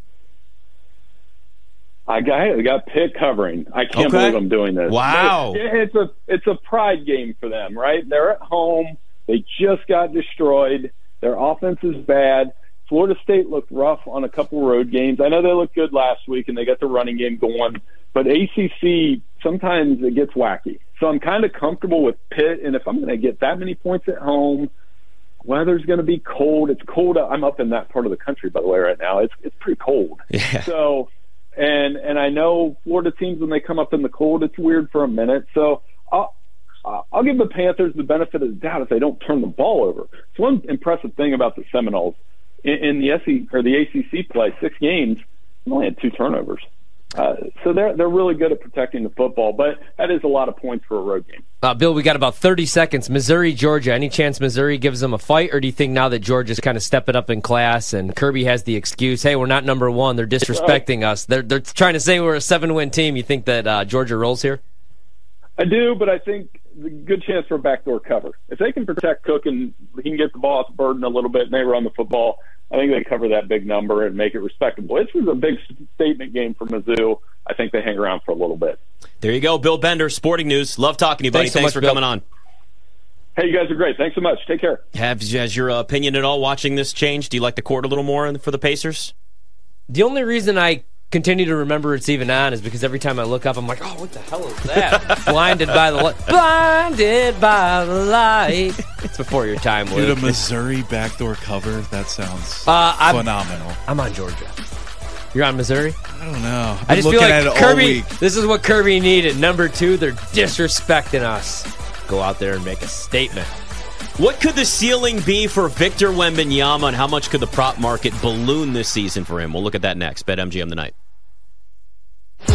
I got, I got Pitt covering. I can't okay. believe I'm doing this. Wow. It, it's a it's a pride game for them, right? They're at home. They just got destroyed. Their offense is bad. Florida State looked rough on a couple road games. I know they looked good last week, and they got the running game going. But A C C, sometimes it gets wacky. So I'm kind of comfortable with Pitt, and if I'm going to get that many points at home, weather's going to be cold. It's cold. I'm up in that part of the country, by the way, right now. It's it's pretty cold. Yeah. So, and and I know Florida teams, when they come up in the cold, it's weird for a minute. So I'll Uh, I'll give the Panthers the benefit of the doubt if they don't turn the ball over. It's one impressive thing about the Seminoles in, in the S E C or the A C C play, six games, they only had two turnovers. Uh, so they're they're really good at protecting the football, but that is a lot of points for a road game. Uh, Bill, we got about thirty seconds. Missouri, Georgia. Any chance Missouri gives them a fight, or do you think now that Georgia's kind of stepping up in class and Kirby has the excuse, "Hey, we're not number one. They're disrespecting us. They're they're trying to say we're a seven-win team." You think that uh, Georgia rolls here? I do, but I think the good chance for a backdoor cover. If they can protect Cook and he can get the ball off Burden a little bit and they run the football, I think they cover that big number and make it respectable. This was a big statement game for Mizzou. I think they hang around for a little bit. There you go, Bill Bender, Sporting News. Love talking to you, buddy. Thanks, so Thanks much, for Bill. coming on. Hey, you guys are great. Thanks so much. Take care. Have, has your opinion at all watching this change? Do you like the court a little more for the Pacers? The only reason I continue to remember it's even on is because every time I look up, I'm like, oh, what the hell is that? blinded by the light. Blinded by the light. It's before your time, Luke. Dude, a Missouri backdoor cover? That sounds uh, I'm, phenomenal. I'm on Georgia. You're on Missouri? I don't know. I just feel like Kirby, this is what Kirby needed. Number two, they're disrespecting us. Go out there and make a statement. What could the ceiling be for Victor Wembanyama, and how much could the prop market balloon this season for him? We'll look at that next. BetMGM Tonight.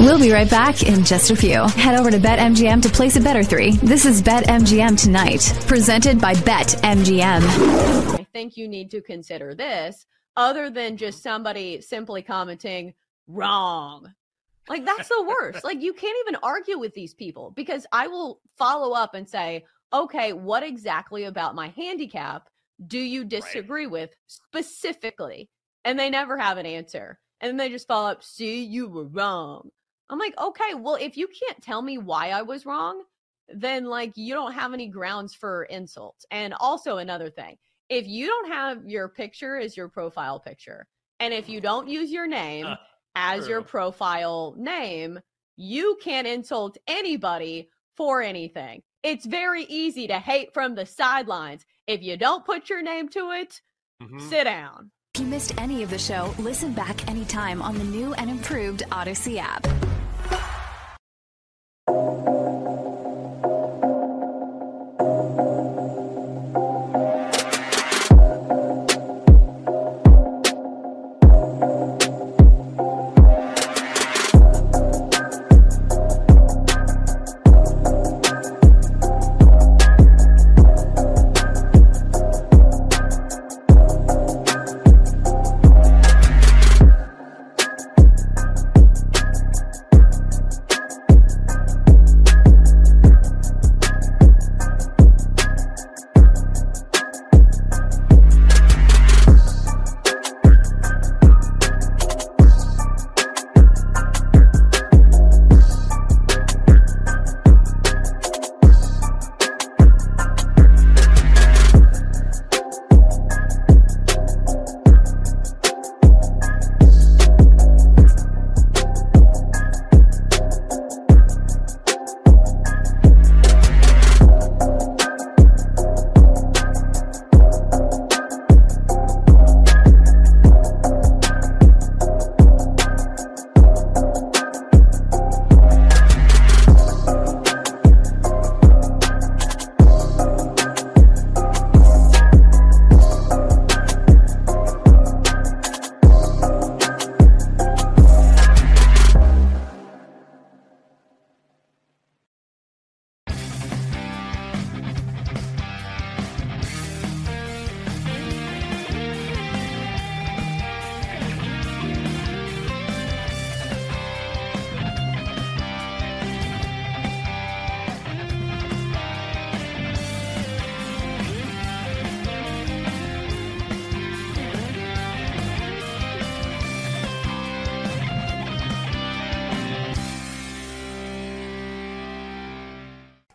We'll be right back in just a few. Head over to BetMGM to place a better three. This is BetMGM Tonight, presented by BetMGM. I think you need to consider this, other than just somebody simply commenting, wrong. Like, that's the worst. Like, you can't even argue with these people, because I will follow up and say, okay, what exactly about my handicap do you disagree right. with specifically? And they never have an answer. And they just follow up, see, you were wrong. I'm like, okay, well, if you can't tell me why I was wrong, then, like, you don't have any grounds for insults. And also another thing, if you don't have your picture as your profile picture, and if you don't use your name uh, as true. your profile name, you can't insult anybody for anything. It's very easy to hate from the sidelines. If you don't put your name to it, mm-hmm. sit down. If you missed any of the show, listen back anytime on the new and improved Odyssey app.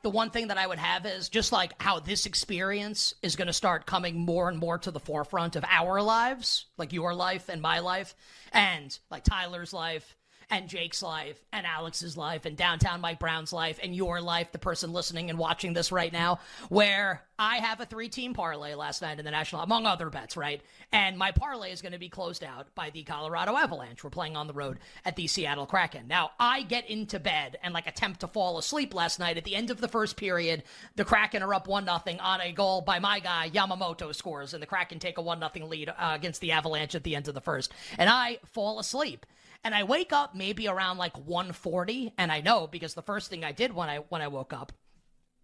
the one thing that I would have is just like how this experience is going to start coming more and more to the forefront of our lives, like your life and my life, and like Tyler's life and Jake's life and Alex's life and Downtown Mike Brown's life and your life, the person listening and watching this right now, where I have a three-team parlay last night in the National, among other bets, right? And my parlay is going to be closed out by the Colorado Avalanche. We're playing on the road at the Seattle Kraken. Now, I get into bed and, like, attempt to fall asleep last night. At the end of the first period, the Kraken are up one nothing on a goal by my guy, Yamamoto scores, and the Kraken take a one nothing lead uh, against the Avalanche at the end of the first. And I fall asleep. And I wake up maybe around like one forty, and I know because the first thing I did when I when I woke up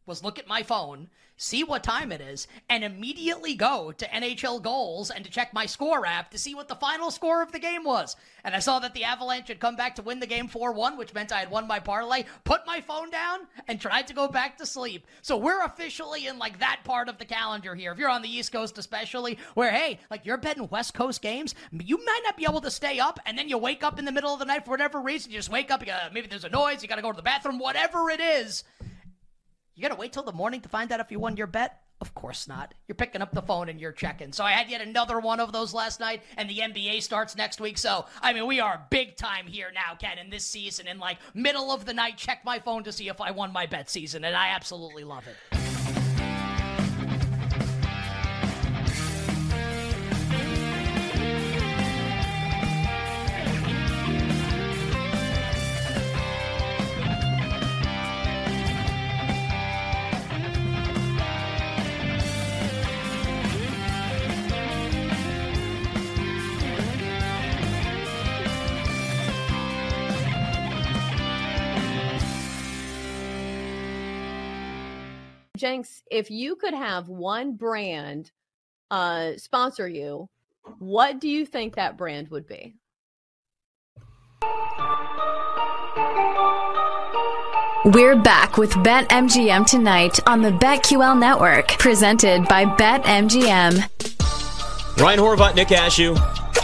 was look at my phone, see what time it is, and immediately go to N H L Goals and to check my score app to see what the final score of the game was. And I saw that the Avalanche had come back to win the game four one, which meant I had won my parlay, put my phone down, and tried to go back to sleep. So we're officially in, like, that part of the calendar here, if you're on the East Coast especially, where, hey, like, you're betting West Coast games, you might not be able to stay up, and then you wake up in the middle of the night for whatever reason, you just wake up, you gotta, maybe there's a noise, you gotta go to the bathroom, whatever it is. You got to wait till the morning to find out if you won your bet? Of course not. You're picking up the phone and you're checking. So I had yet another one of those last night, and the N B A starts next week. So, I mean, we are big time here now, Ken, in this season. And, like, middle of the night, check my phone to see if I won my bet season, and I absolutely love it. Jenks, if you could have one brand uh, sponsor you, what do you think that brand would be? We're back with BetMGM tonight on the BetQL Network, presented by BetMGM. Ryan Horvath, Nick Ashew.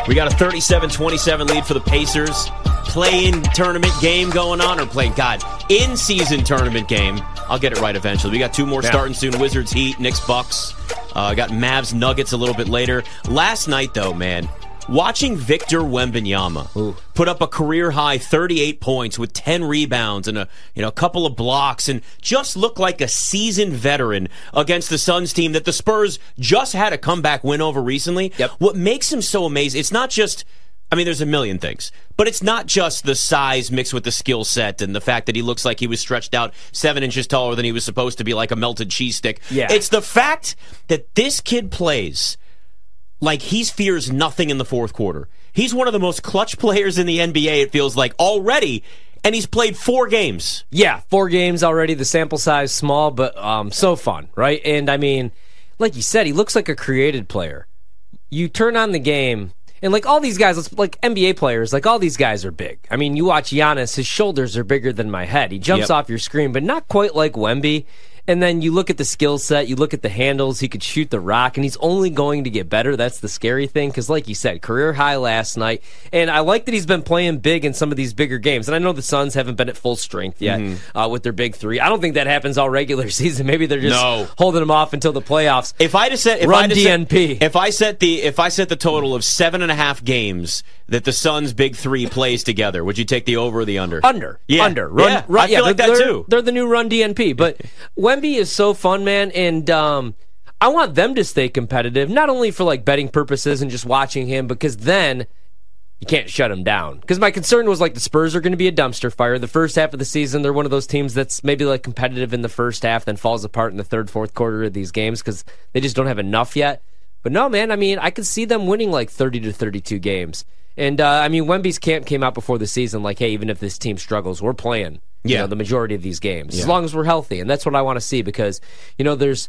We got a thirty-seven twenty-seven lead for the Pacers. Play-in tournament game going on, or play, God, in-season tournament game. I'll get it right eventually. We got two more yeah. starting soon. Wizards, Heat, Knicks, Bucks. Uh, got Mavs, Nuggets a little bit later. Last night, though, man, watching Victor Wembanyama Ooh. put up a career-high thirty-eight points with ten rebounds and a you know a couple of blocks and just look like a seasoned veteran against the Suns team that the Spurs just had a comeback win over recently. Yep. What makes him so amazing, it's not just... I mean, there's a million things, but it's not just the size mixed with the skill set and the fact that he looks like he was stretched out seven inches taller than he was supposed to be, like a melted cheese stick. Yeah. It's the fact that this kid plays like he fears nothing in the fourth quarter. He's one of the most clutch players in the N B A, it feels like, already, and he's played four games. Yeah, four games already. The sample size small, but um, so fun, right? And, I mean, like you said, he looks like a created player. You turn on the game... And like all these guys, like N B A players, like all these guys are big. I mean, you watch Giannis, his shoulders are bigger than my head. He jumps yep. off your screen, but not quite like Wemby. And then you look at the skill set, you look at the handles, he could shoot the rock, and he's only going to get better. That's the scary thing, because like you said, career high last night. And I like that he's been playing big in some of these bigger games. And I know the Suns haven't been at full strength yet mm-hmm. uh, with their big three. I don't think that happens all regular season. Maybe they're just no. holding them off until the playoffs. If I just set, if Run I just D N P. Set, if I set the if I set the total of seven and a half games that the Suns' big three plays together, would you take the over or the under? Under. Yeah. Under. Run, yeah. Run, I yeah, feel like that too. They're the new Run D N P, but... Wemby is so fun, man, and um, I want them to stay competitive, not only for like betting purposes and just watching him, because then you can't shut him down. Because my concern was like the Spurs are going to be a dumpster fire. The first half of the season, they're one of those teams that's maybe like competitive in the first half, then falls apart in the third, fourth quarter of these games because they just don't have enough yet. But no, man, I mean, I could see them winning like thirty to thirty-two games. And, uh, I mean, Wemby's camp came out before the season like, hey, even if this team struggles, we're playing. Yeah. You know, the majority of these games, yeah. as long as we're healthy. And that's what I want to see because, you know, there's,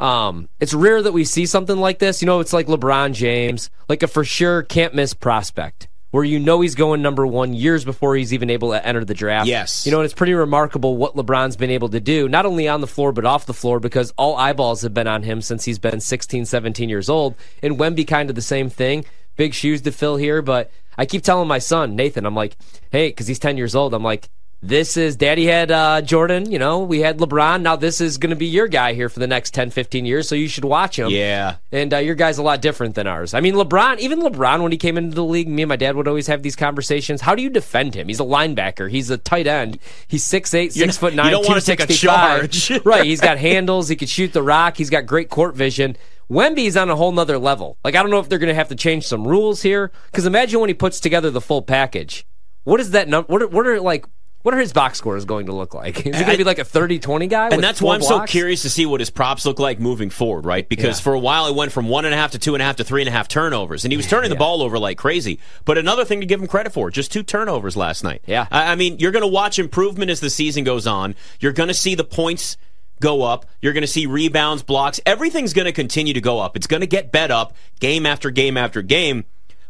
um, it's rare that we see something like this. You know, it's like LeBron James, like a for sure can't miss prospect where you know he's going number one years before he's even able to enter the draft. Yes. You know, and it's pretty remarkable what LeBron's been able to do, not only on the floor but off the floor because all eyeballs have been on him since he's been sixteen, seventeen years old. And Wemby kind of the same thing. Big shoes to fill here, but I keep telling my son, Nathan, I'm like, hey, because he's ten years old, I'm like, This is, Daddy had uh, Jordan, you know, we had LeBron. Now this is going to be your guy here for the next ten, fifteen years, so you should watch him. Yeah. And uh, your guy's a lot different than ours. I mean, LeBron, even LeBron, when he came into the league, me and my dad would always have these conversations. How do you defend him? He's a linebacker. He's a tight end. He's six eight, You're six nine, not, you don't want to take a charge. Right. He's got handles. He can shoot the rock. He's got great court vision. Wemby's on a whole nother level. Like, I don't know if they're going to have to change some rules here, because imagine when he puts together the full package. What is that number? What, what are, like... What are his box scores going to look like? Is it going to be like a thirty twenty guy? And that's why I'm so curious to see what his props look like moving forward, right? Because yeah. for a while it went from one and a half to two and a half to three and a half turnovers, and he was turning yeah. the ball over like crazy. But another thing to give him credit for, just two turnovers last night. Yeah, I, I mean, you're going to watch improvement as the season goes on. You're going to see the points go up. You're going to see rebounds, blocks. Everything's going to continue to go up. It's going to get bet up game after game after game.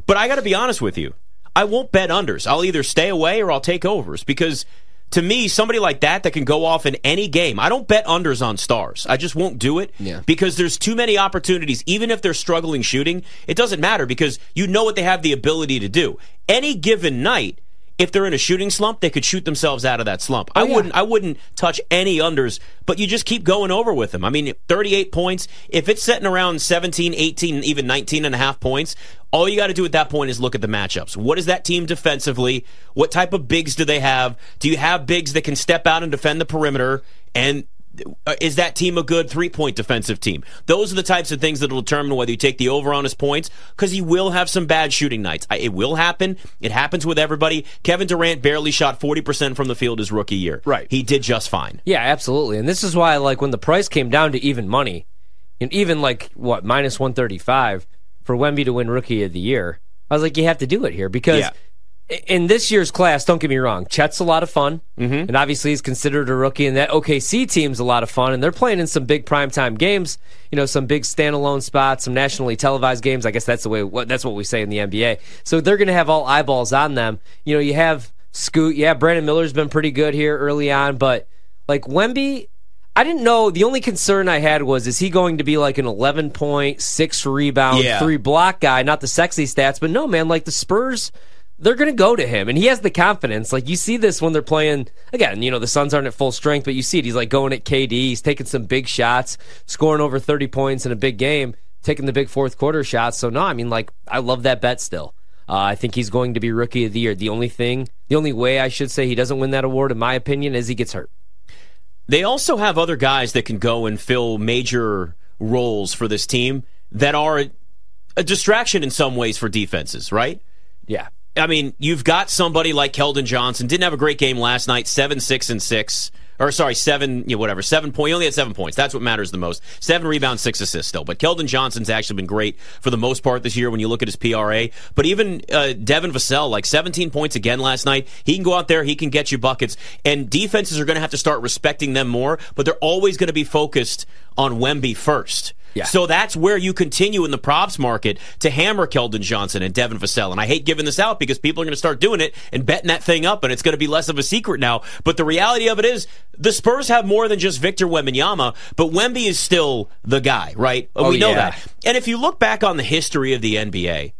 But I got to be honest with you. I won't bet unders. I'll either stay away or I'll take overs, because to me, somebody like that that can go off in any game, I don't bet unders on stars. I just won't do it yeah. because there's too many opportunities. Even if they're struggling shooting, it doesn't matter, because you know what they have the ability to do. Any given night, if they're in a shooting slump, they could shoot themselves out of that slump. Oh, I yeah. wouldn't I wouldn't touch any unders, but you just keep going over with them. I mean, thirty-eight points, if it's sitting around seventeen, eighteen, even nineteen and a half points, all you got to do at that point is look at the matchups. What is that team defensively? What type of bigs do they have? Do you have bigs that can step out and defend the perimeter? And is that team a good three-point defensive team? Those are the types of things that will determine whether you take the over on his points, because he will have some bad shooting nights. It will happen. It happens with everybody. Kevin Durant barely shot forty percent from the field his rookie year. Right. He did just fine. Yeah, absolutely. And this is why, like, when the price came down to even money, and even, like, what, minus one thirty-five for Wemby to win Rookie of the Year, I was like, you have to do it here, because... Yeah. In this year's class, don't get me wrong, Chet's a lot of fun, mm-hmm. and obviously he's considered a rookie, and that O K C team's a lot of fun, and they're playing in some big primetime games, you know, some big standalone spots, some nationally televised games. I guess that's the way, that's what we say in the N B A. So they're going to have all eyeballs on them. You know, you have Scoot, yeah, Brandon Miller's been pretty good here early on, but like Wemby, I didn't know, the only concern I had was, is he going to be like an eleven point, six rebound, yeah. three block guy, not the sexy stats, but no, man, like the Spurs... They're going to go to him, and he has the confidence. Like, you see this when they're playing. Again, you know, the Suns aren't at full strength, but you see it. He's, like, going at K D. He's taking some big shots, scoring over thirty points in a big game, taking the big fourth-quarter shots. So, no, I mean, like, I love that bet still. Uh, I think he's going to be Rookie of the Year. The only thing, the only way I should say he doesn't win that award, in my opinion, is he gets hurt. They also have other guys that can go and fill major roles for this team that are a distraction in some ways for defenses, right? Yeah. I mean, you've got somebody like Keldon Johnson. Didn't have a great game last night. Seven, six, and six. Or, sorry, seven, you know, whatever. Seven points. He only had seven points. That's what matters the most. Seven rebounds, six assists still. But Keldon Johnson's actually been great for the most part this year when you look at his P R A. But even uh, Devin Vassell, like seventeen points again last night. He can go out there. He can get you buckets. And defenses are going to have to start respecting them more. But they're always going to be focused on Wemby first. Yeah. So that's where you continue in the props market to hammer Keldon Johnson and Devin Vassell. And I hate giving this out because people are going to start doing it and betting that thing up, and it's going to be less of a secret now. But the reality of it is the Spurs have more than just Victor Wembanyama, but Wemby is still the guy, right? Oh, we know yeah. that. And if you look back on the history of the N B A,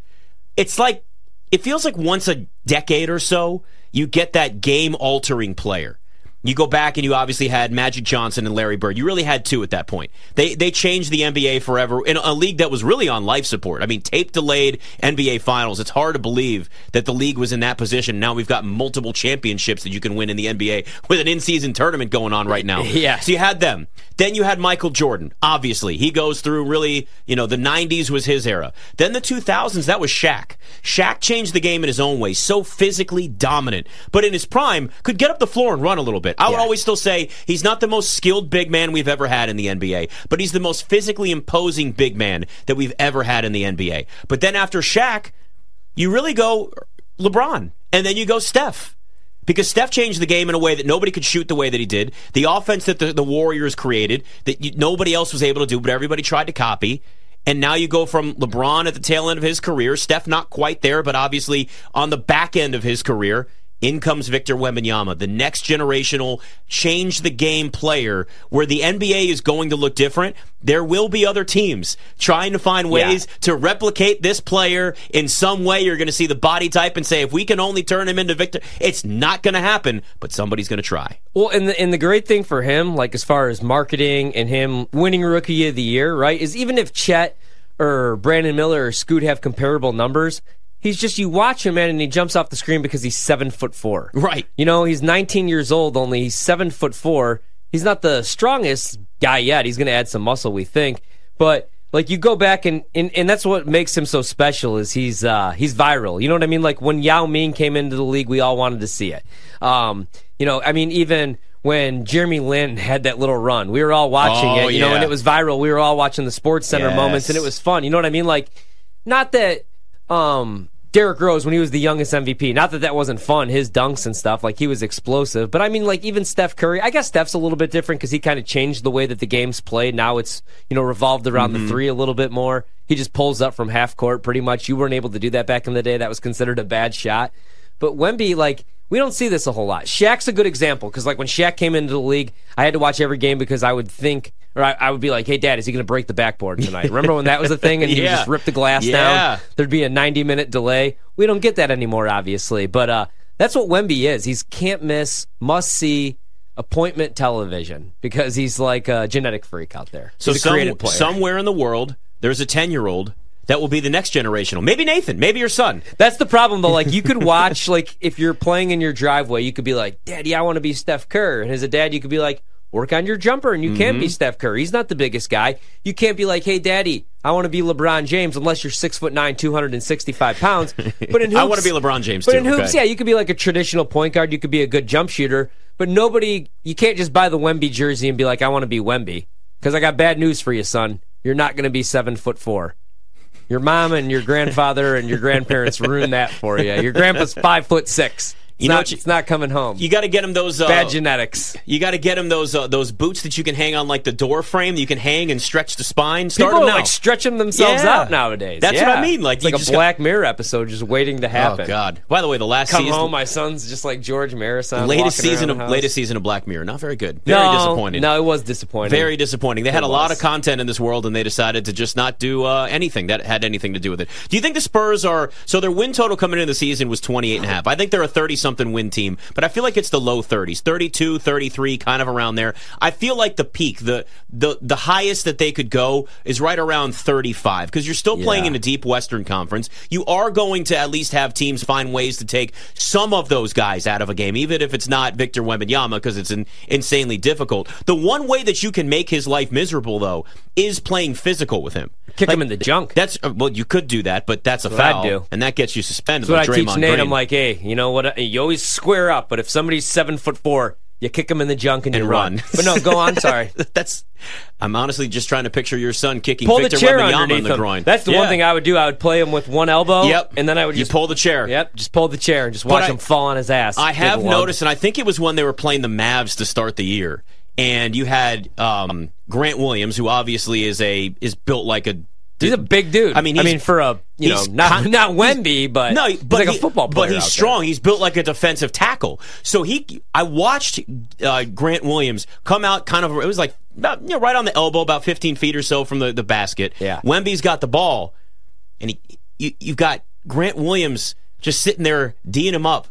it's like it feels like once a decade or so, you get that game-altering player. You go back and you obviously had Magic Johnson and Larry Bird. You really had two at that point. They they changed the N B A forever in a league that was really on life support. I mean, tape-delayed N B A Finals. It's hard to believe that the league was in that position. Now we've got multiple championships that you can win in the N B A with an in-season tournament going on right now. Yeah. So you had them. Then you had Michael Jordan, obviously. He goes through really, you know, the nineties was his era. Then the two thousands, that was Shaq. Shaq changed the game in his own way, so physically dominant. But in his prime, could get up the floor and run a little bit. I would yeah. always still say he's not the most skilled big man we've ever had in the N B A, but he's the most physically imposing big man that we've ever had in the N B A. But then after Shaq, you really go LeBron, and then you go Steph. Because Steph changed the game in a way that nobody could shoot the way that he did. The offense that the, the Warriors created, that you, nobody else was able to do, but everybody tried to copy. And now you go from LeBron at the tail end of his career, Steph not quite there, but obviously on the back end of his career, In comes Victor Wembanyama, the next generational, change-the-game player where the N B A is going to look different. There will be other teams trying to find ways yeah. to replicate this player in some way. You're going to see the body type and say, if we can only turn him into Victor, it's not going to happen, but somebody's going to try. Well, and the, and the great thing for him, like as far as marketing and him winning Rookie of the Year, right, is even if Chet or Brandon Miller or Scoot have comparable numbers, he's just, you watch him, man, and he jumps off the screen because he's seven foot four. Right. You know, he's nineteen years old only. He's seven foot four. He's not the strongest guy yet. He's going to add some muscle, we think. But, like, you go back, and, and, and that's what makes him so special is he's uh, he's viral. You know what I mean? Like, when Yao Ming came into the league, we all wanted to see it. Um, you know, I mean, even when Jeremy Lin had that little run, we were all watching oh, it, you yeah. know, and it was viral. We were all watching the Sports Center yes. moments, and it was fun. You know what I mean? Like, not that... Um, Derrick Rose, when he was the youngest M V P, not that that wasn't fun, his dunks and stuff, like he was explosive. But I mean, like even Steph Curry, I guess Steph's a little bit different because he kind of changed the way that the game's played. Now it's, you know, revolved around mm-hmm. the three a little bit more. He just pulls up from half court pretty much. You weren't able to do that back in the day. That was considered a bad shot. But Wemby, like, we don't see this a whole lot. Shaq's a good example because, like, when Shaq came into the league, I had to watch every game because I would think, or I, I would be like, hey, Dad, is he going to break the backboard tonight? Remember when that was a thing and yeah. he would just rip the glass yeah. down? There'd be a ninety-minute delay. We don't get that anymore, obviously. But uh, that's what Wemby is. He's can't-miss, must-see, appointment television because he's like a genetic freak out there. So some, somewhere in the world, there's a ten-year-old that will be the next generational. Maybe Nathan, maybe your son. That's the problem, though. Like, you could watch, like, if you're playing in your driveway, you could be like, Daddy, I want to be Steph Kerr. And as a dad, you could be like, work on your jumper, and you mm-hmm. can't be Steph Kerr. He's not the biggest guy. You can't be like, hey, Daddy, I want to be LeBron James, unless you're six foot nine, two hundred sixty-five pounds. But in hoops, I want to be LeBron James, but too. But in hoops, okay. yeah, you could be like a traditional point guard. You could be a good jump shooter. But nobody, you can't just buy the Wemby jersey and be like, I want to be Wemby. Because I got bad news for you, son. You're not going to be seven foot four. Your mom and your grandfather and your grandparents ruined that for you. Your grandpa's five foot six. It's, you know, not, you, it's not coming home. You got to get him those uh, bad genetics. You got to get him those uh, those boots that you can hang on like the door frame that you can hang and stretch the spine. Start People are now. like stretching themselves yeah. out nowadays. That's yeah. what I mean. Like it's like a Black got... Mirror episode just waiting to happen. Oh God! By the way, the last come season, home, my son's just like George Marisol. Latest season of latest season of Black Mirror, not very good. Very no, disappointing. No, it was disappointing. Very disappointing. They it had a was. lot of content in this world, and they decided to just not do uh, anything that had anything to do with it. Do you think the Spurs are so their win total coming into the season was twenty eight and a half? I think they're a thirty something win team, but I feel like it's the low thirties, thirty-two, thirty-three, kind of around there. I feel like the peak, the the the highest that they could go is right around thirty-five, because you're still yeah. playing in a deep Western Conference. You are going to at least have teams find ways to take some of those guys out of a game, even if it's not Victor Wembanyama, because it's an insanely difficult. The one way that you can make his life miserable, though, is playing physical with him. Kick like, him in the junk. That's well, you could do that, but that's, that's a foul, do. and that gets you suspended. That's what I teach Nate. Green. I'm like, hey, you know what? You always square up, but if somebody's seven foot four, you kick him in the junk and, and you run. run. But no, go on. Sorry, that's. I'm honestly just trying to picture your son kicking pull Victor Wembanyama in the him. groin. That's the yeah. one thing I would do. I would play him with one elbow, yep. and then I would just... You pull the chair. Yep, just pull the chair and just watch I, him fall on his ass. I have Didn't noticed, and I think it was when they were playing the Mavs to start the year, and you had um, Grant Williams, who obviously is a is built like a... He's a big dude. I mean, I mean for a, you know, not not Wemby, but, no, but he's like he, a football player. But he's strong. There. He's built like a defensive tackle. So he, I watched uh, Grant Williams come out kind of, it was like, about, you know, right on the elbow, about fifteen feet or so from the, the basket. Yeah. Wemby's got the ball, and he, you, you've got Grant Williams just sitting there D'ing him up,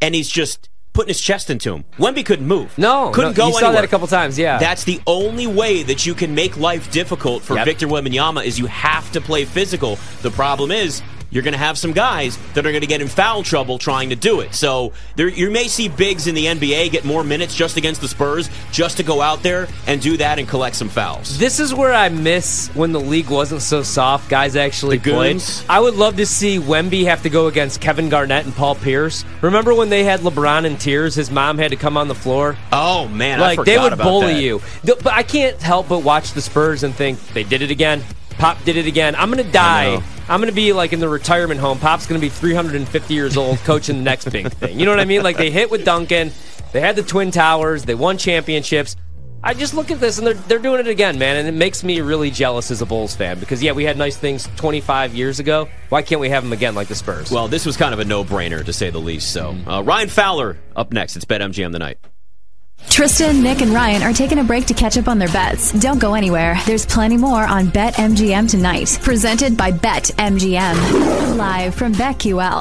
and he's just putting his chest into him. Wemby couldn't move. No, couldn't no, go anywhere. You saw that a couple times, yeah. That's the only way that you can make life difficult for yep. Victor Wembanyama is you have to play physical. The problem is you're going to have some guys that are going to get in foul trouble trying to do it. So there, you may see bigs in the N B A get more minutes just against the Spurs just to go out there and do that and collect some fouls. This is where I miss when the league wasn't so soft. Guys actually played. I would love to see Wemby have to go against Kevin Garnett and Paul Pierce. Remember when they had LeBron in tears? His mom had to come on the floor. Oh, man, like, I forgot about that. They would bully that. you. But I can't help but watch the Spurs and think, they did it again. Pop did it again. I'm going to die. I'm going to be like in the retirement home. Pop's going to be three hundred fifty years old coaching the next big thing. You know what I mean? Like, they hit with Duncan. They had the Twin Towers. They won championships. I just look at this, and they're they're doing it again, man, and it makes me really jealous as a Bulls fan because, yeah, we had nice things twenty-five years ago. Why can't we have them again like the Spurs? Well, this was kind of a no-brainer, to say the least. So uh, Ryan Fowler up next. It's BetMGM Tonight. Tristan, Nick, and Ryan are taking a break to catch up on their bets. Don't go anywhere. There's plenty more on BetMGM Tonight, presented by BetMGM, live from BetQL.